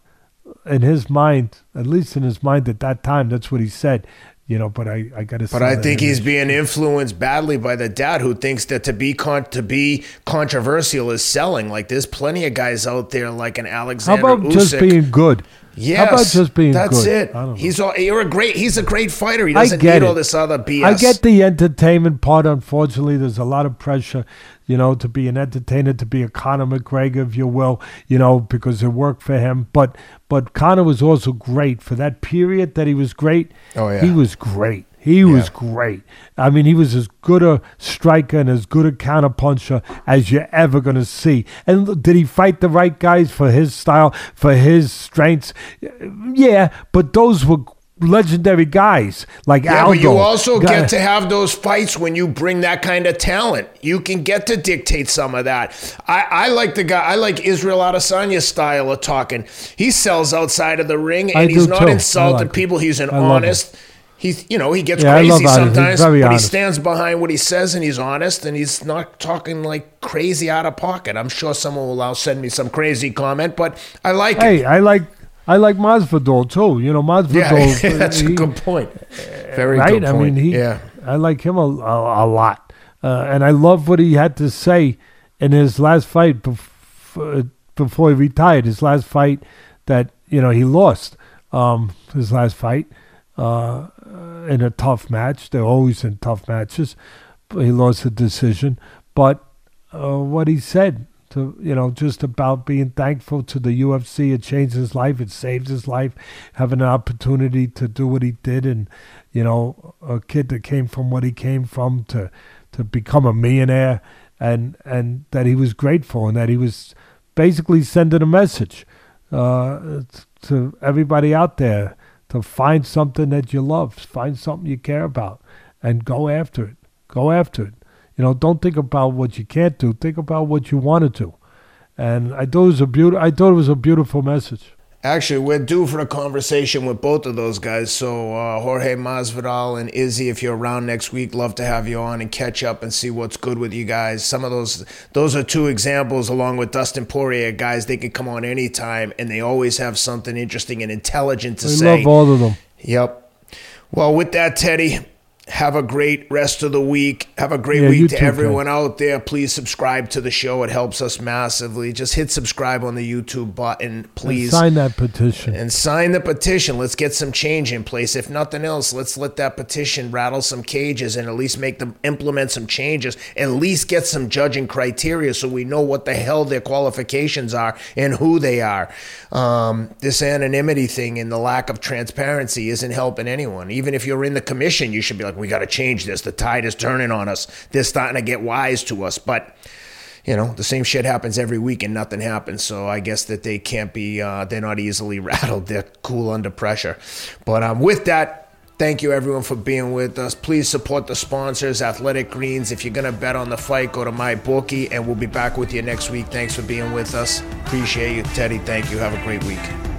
in his mind, at least in his mind at that time, that's what he said. You know, but I, I got to. But I think he's being influenced badly by the dad who thinks that to be con- to be controversial is selling. Like there's plenty of guys out there like an Alexander Usyk. How about Usyk. just being good? Yes, how about just being that's good? That's it. He's all, you're a great. He's a great fighter. He doesn't need it. all this other B S. I get the entertainment part. Unfortunately, there's a lot of pressure. You know, to be an entertainer, to be a Conor McGregor, if you will, you know, because it worked for him. But but Conor was also great for that period that he was great. Oh, yeah. He was great. He yeah. was great. I mean, he was as good a striker and as good a counterpuncher as you're ever going to see. And did he fight the right guys for his style, for his strengths? Yeah, but those were legendary guys like yeah, Aldo. But you also Guy. get to have those fights when you bring that kind of talent. You can get to dictate some of that. I, I like the guy. I like Israel Adesanya's style of talking. He sells outside of the ring, and I he's not too. insulted like people. He's an honest. He, you know, he gets yeah, crazy sometimes, but honest. he stands behind what he says, and he's honest, and he's not talking like crazy out of pocket. I'm sure someone will send me some crazy comment, but I like hey, it. Hey, I like. I like Masvidal too. You know, Masvidal. Yeah, that's he, a good point. Very right? good point. I mean, he, yeah. I like him a, a, a lot. Uh, and I love what he had to say in his last fight before, before he retired, his last fight that, you know, he lost um, his last fight uh, in a tough match. They're always in tough matches. He lost the decision. But uh, what he said, to, you know, just about being thankful to the U F C. It changed his life. It saved his life. Having an opportunity to do what he did, and you know, a kid that came from what he came from to to become a millionaire, and and that he was grateful, and that he was basically sending a message uh, to everybody out there to find something that you love, find something you care about, and go after it. Go after it. You know, don't think about what you can't do. Think about what you want to do. And I thought it was a beautiful, I thought it was a beautiful message. Actually, we're due for a conversation with both of those guys. So uh, Jorge Masvidal and Izzy, if you're around next week, love to have you on and catch up and see what's good with you guys. Some of those, those are two examples along with Dustin Poirier, guys, they can come on anytime and they always have something interesting and intelligent to I say. I love all of them. Yep. Well, with that, Teddy, have a great rest of the week. Have a great yeah, week to too, everyone man. out there. Please subscribe to the show. It helps us massively. Just hit subscribe on the YouTube button, please. And sign that petition. And sign the petition. Let's get some change in place. If nothing else, let's let that petition rattle some cages and at least make them implement some changes. At least get some judging criteria so we know what the hell their qualifications are and who they are. Um, this anonymity thing and the lack of transparency isn't helping anyone. Even if you're in the commission, you should be like, we got to change this. The tide is turning on us. They're starting to get wise to us. But, you know, the same shit happens every week and nothing happens. So I guess that they can't be, uh, they're not easily rattled. They're cool under pressure. But um, with that, thank you, everyone, for being with us. Please support the sponsors, Athletic Greens. If you're going to bet on the fight, go to MyBookie, and we'll be back with you next week. Thanks for being with us. Appreciate you, Teddy. Thank you. Have a great week.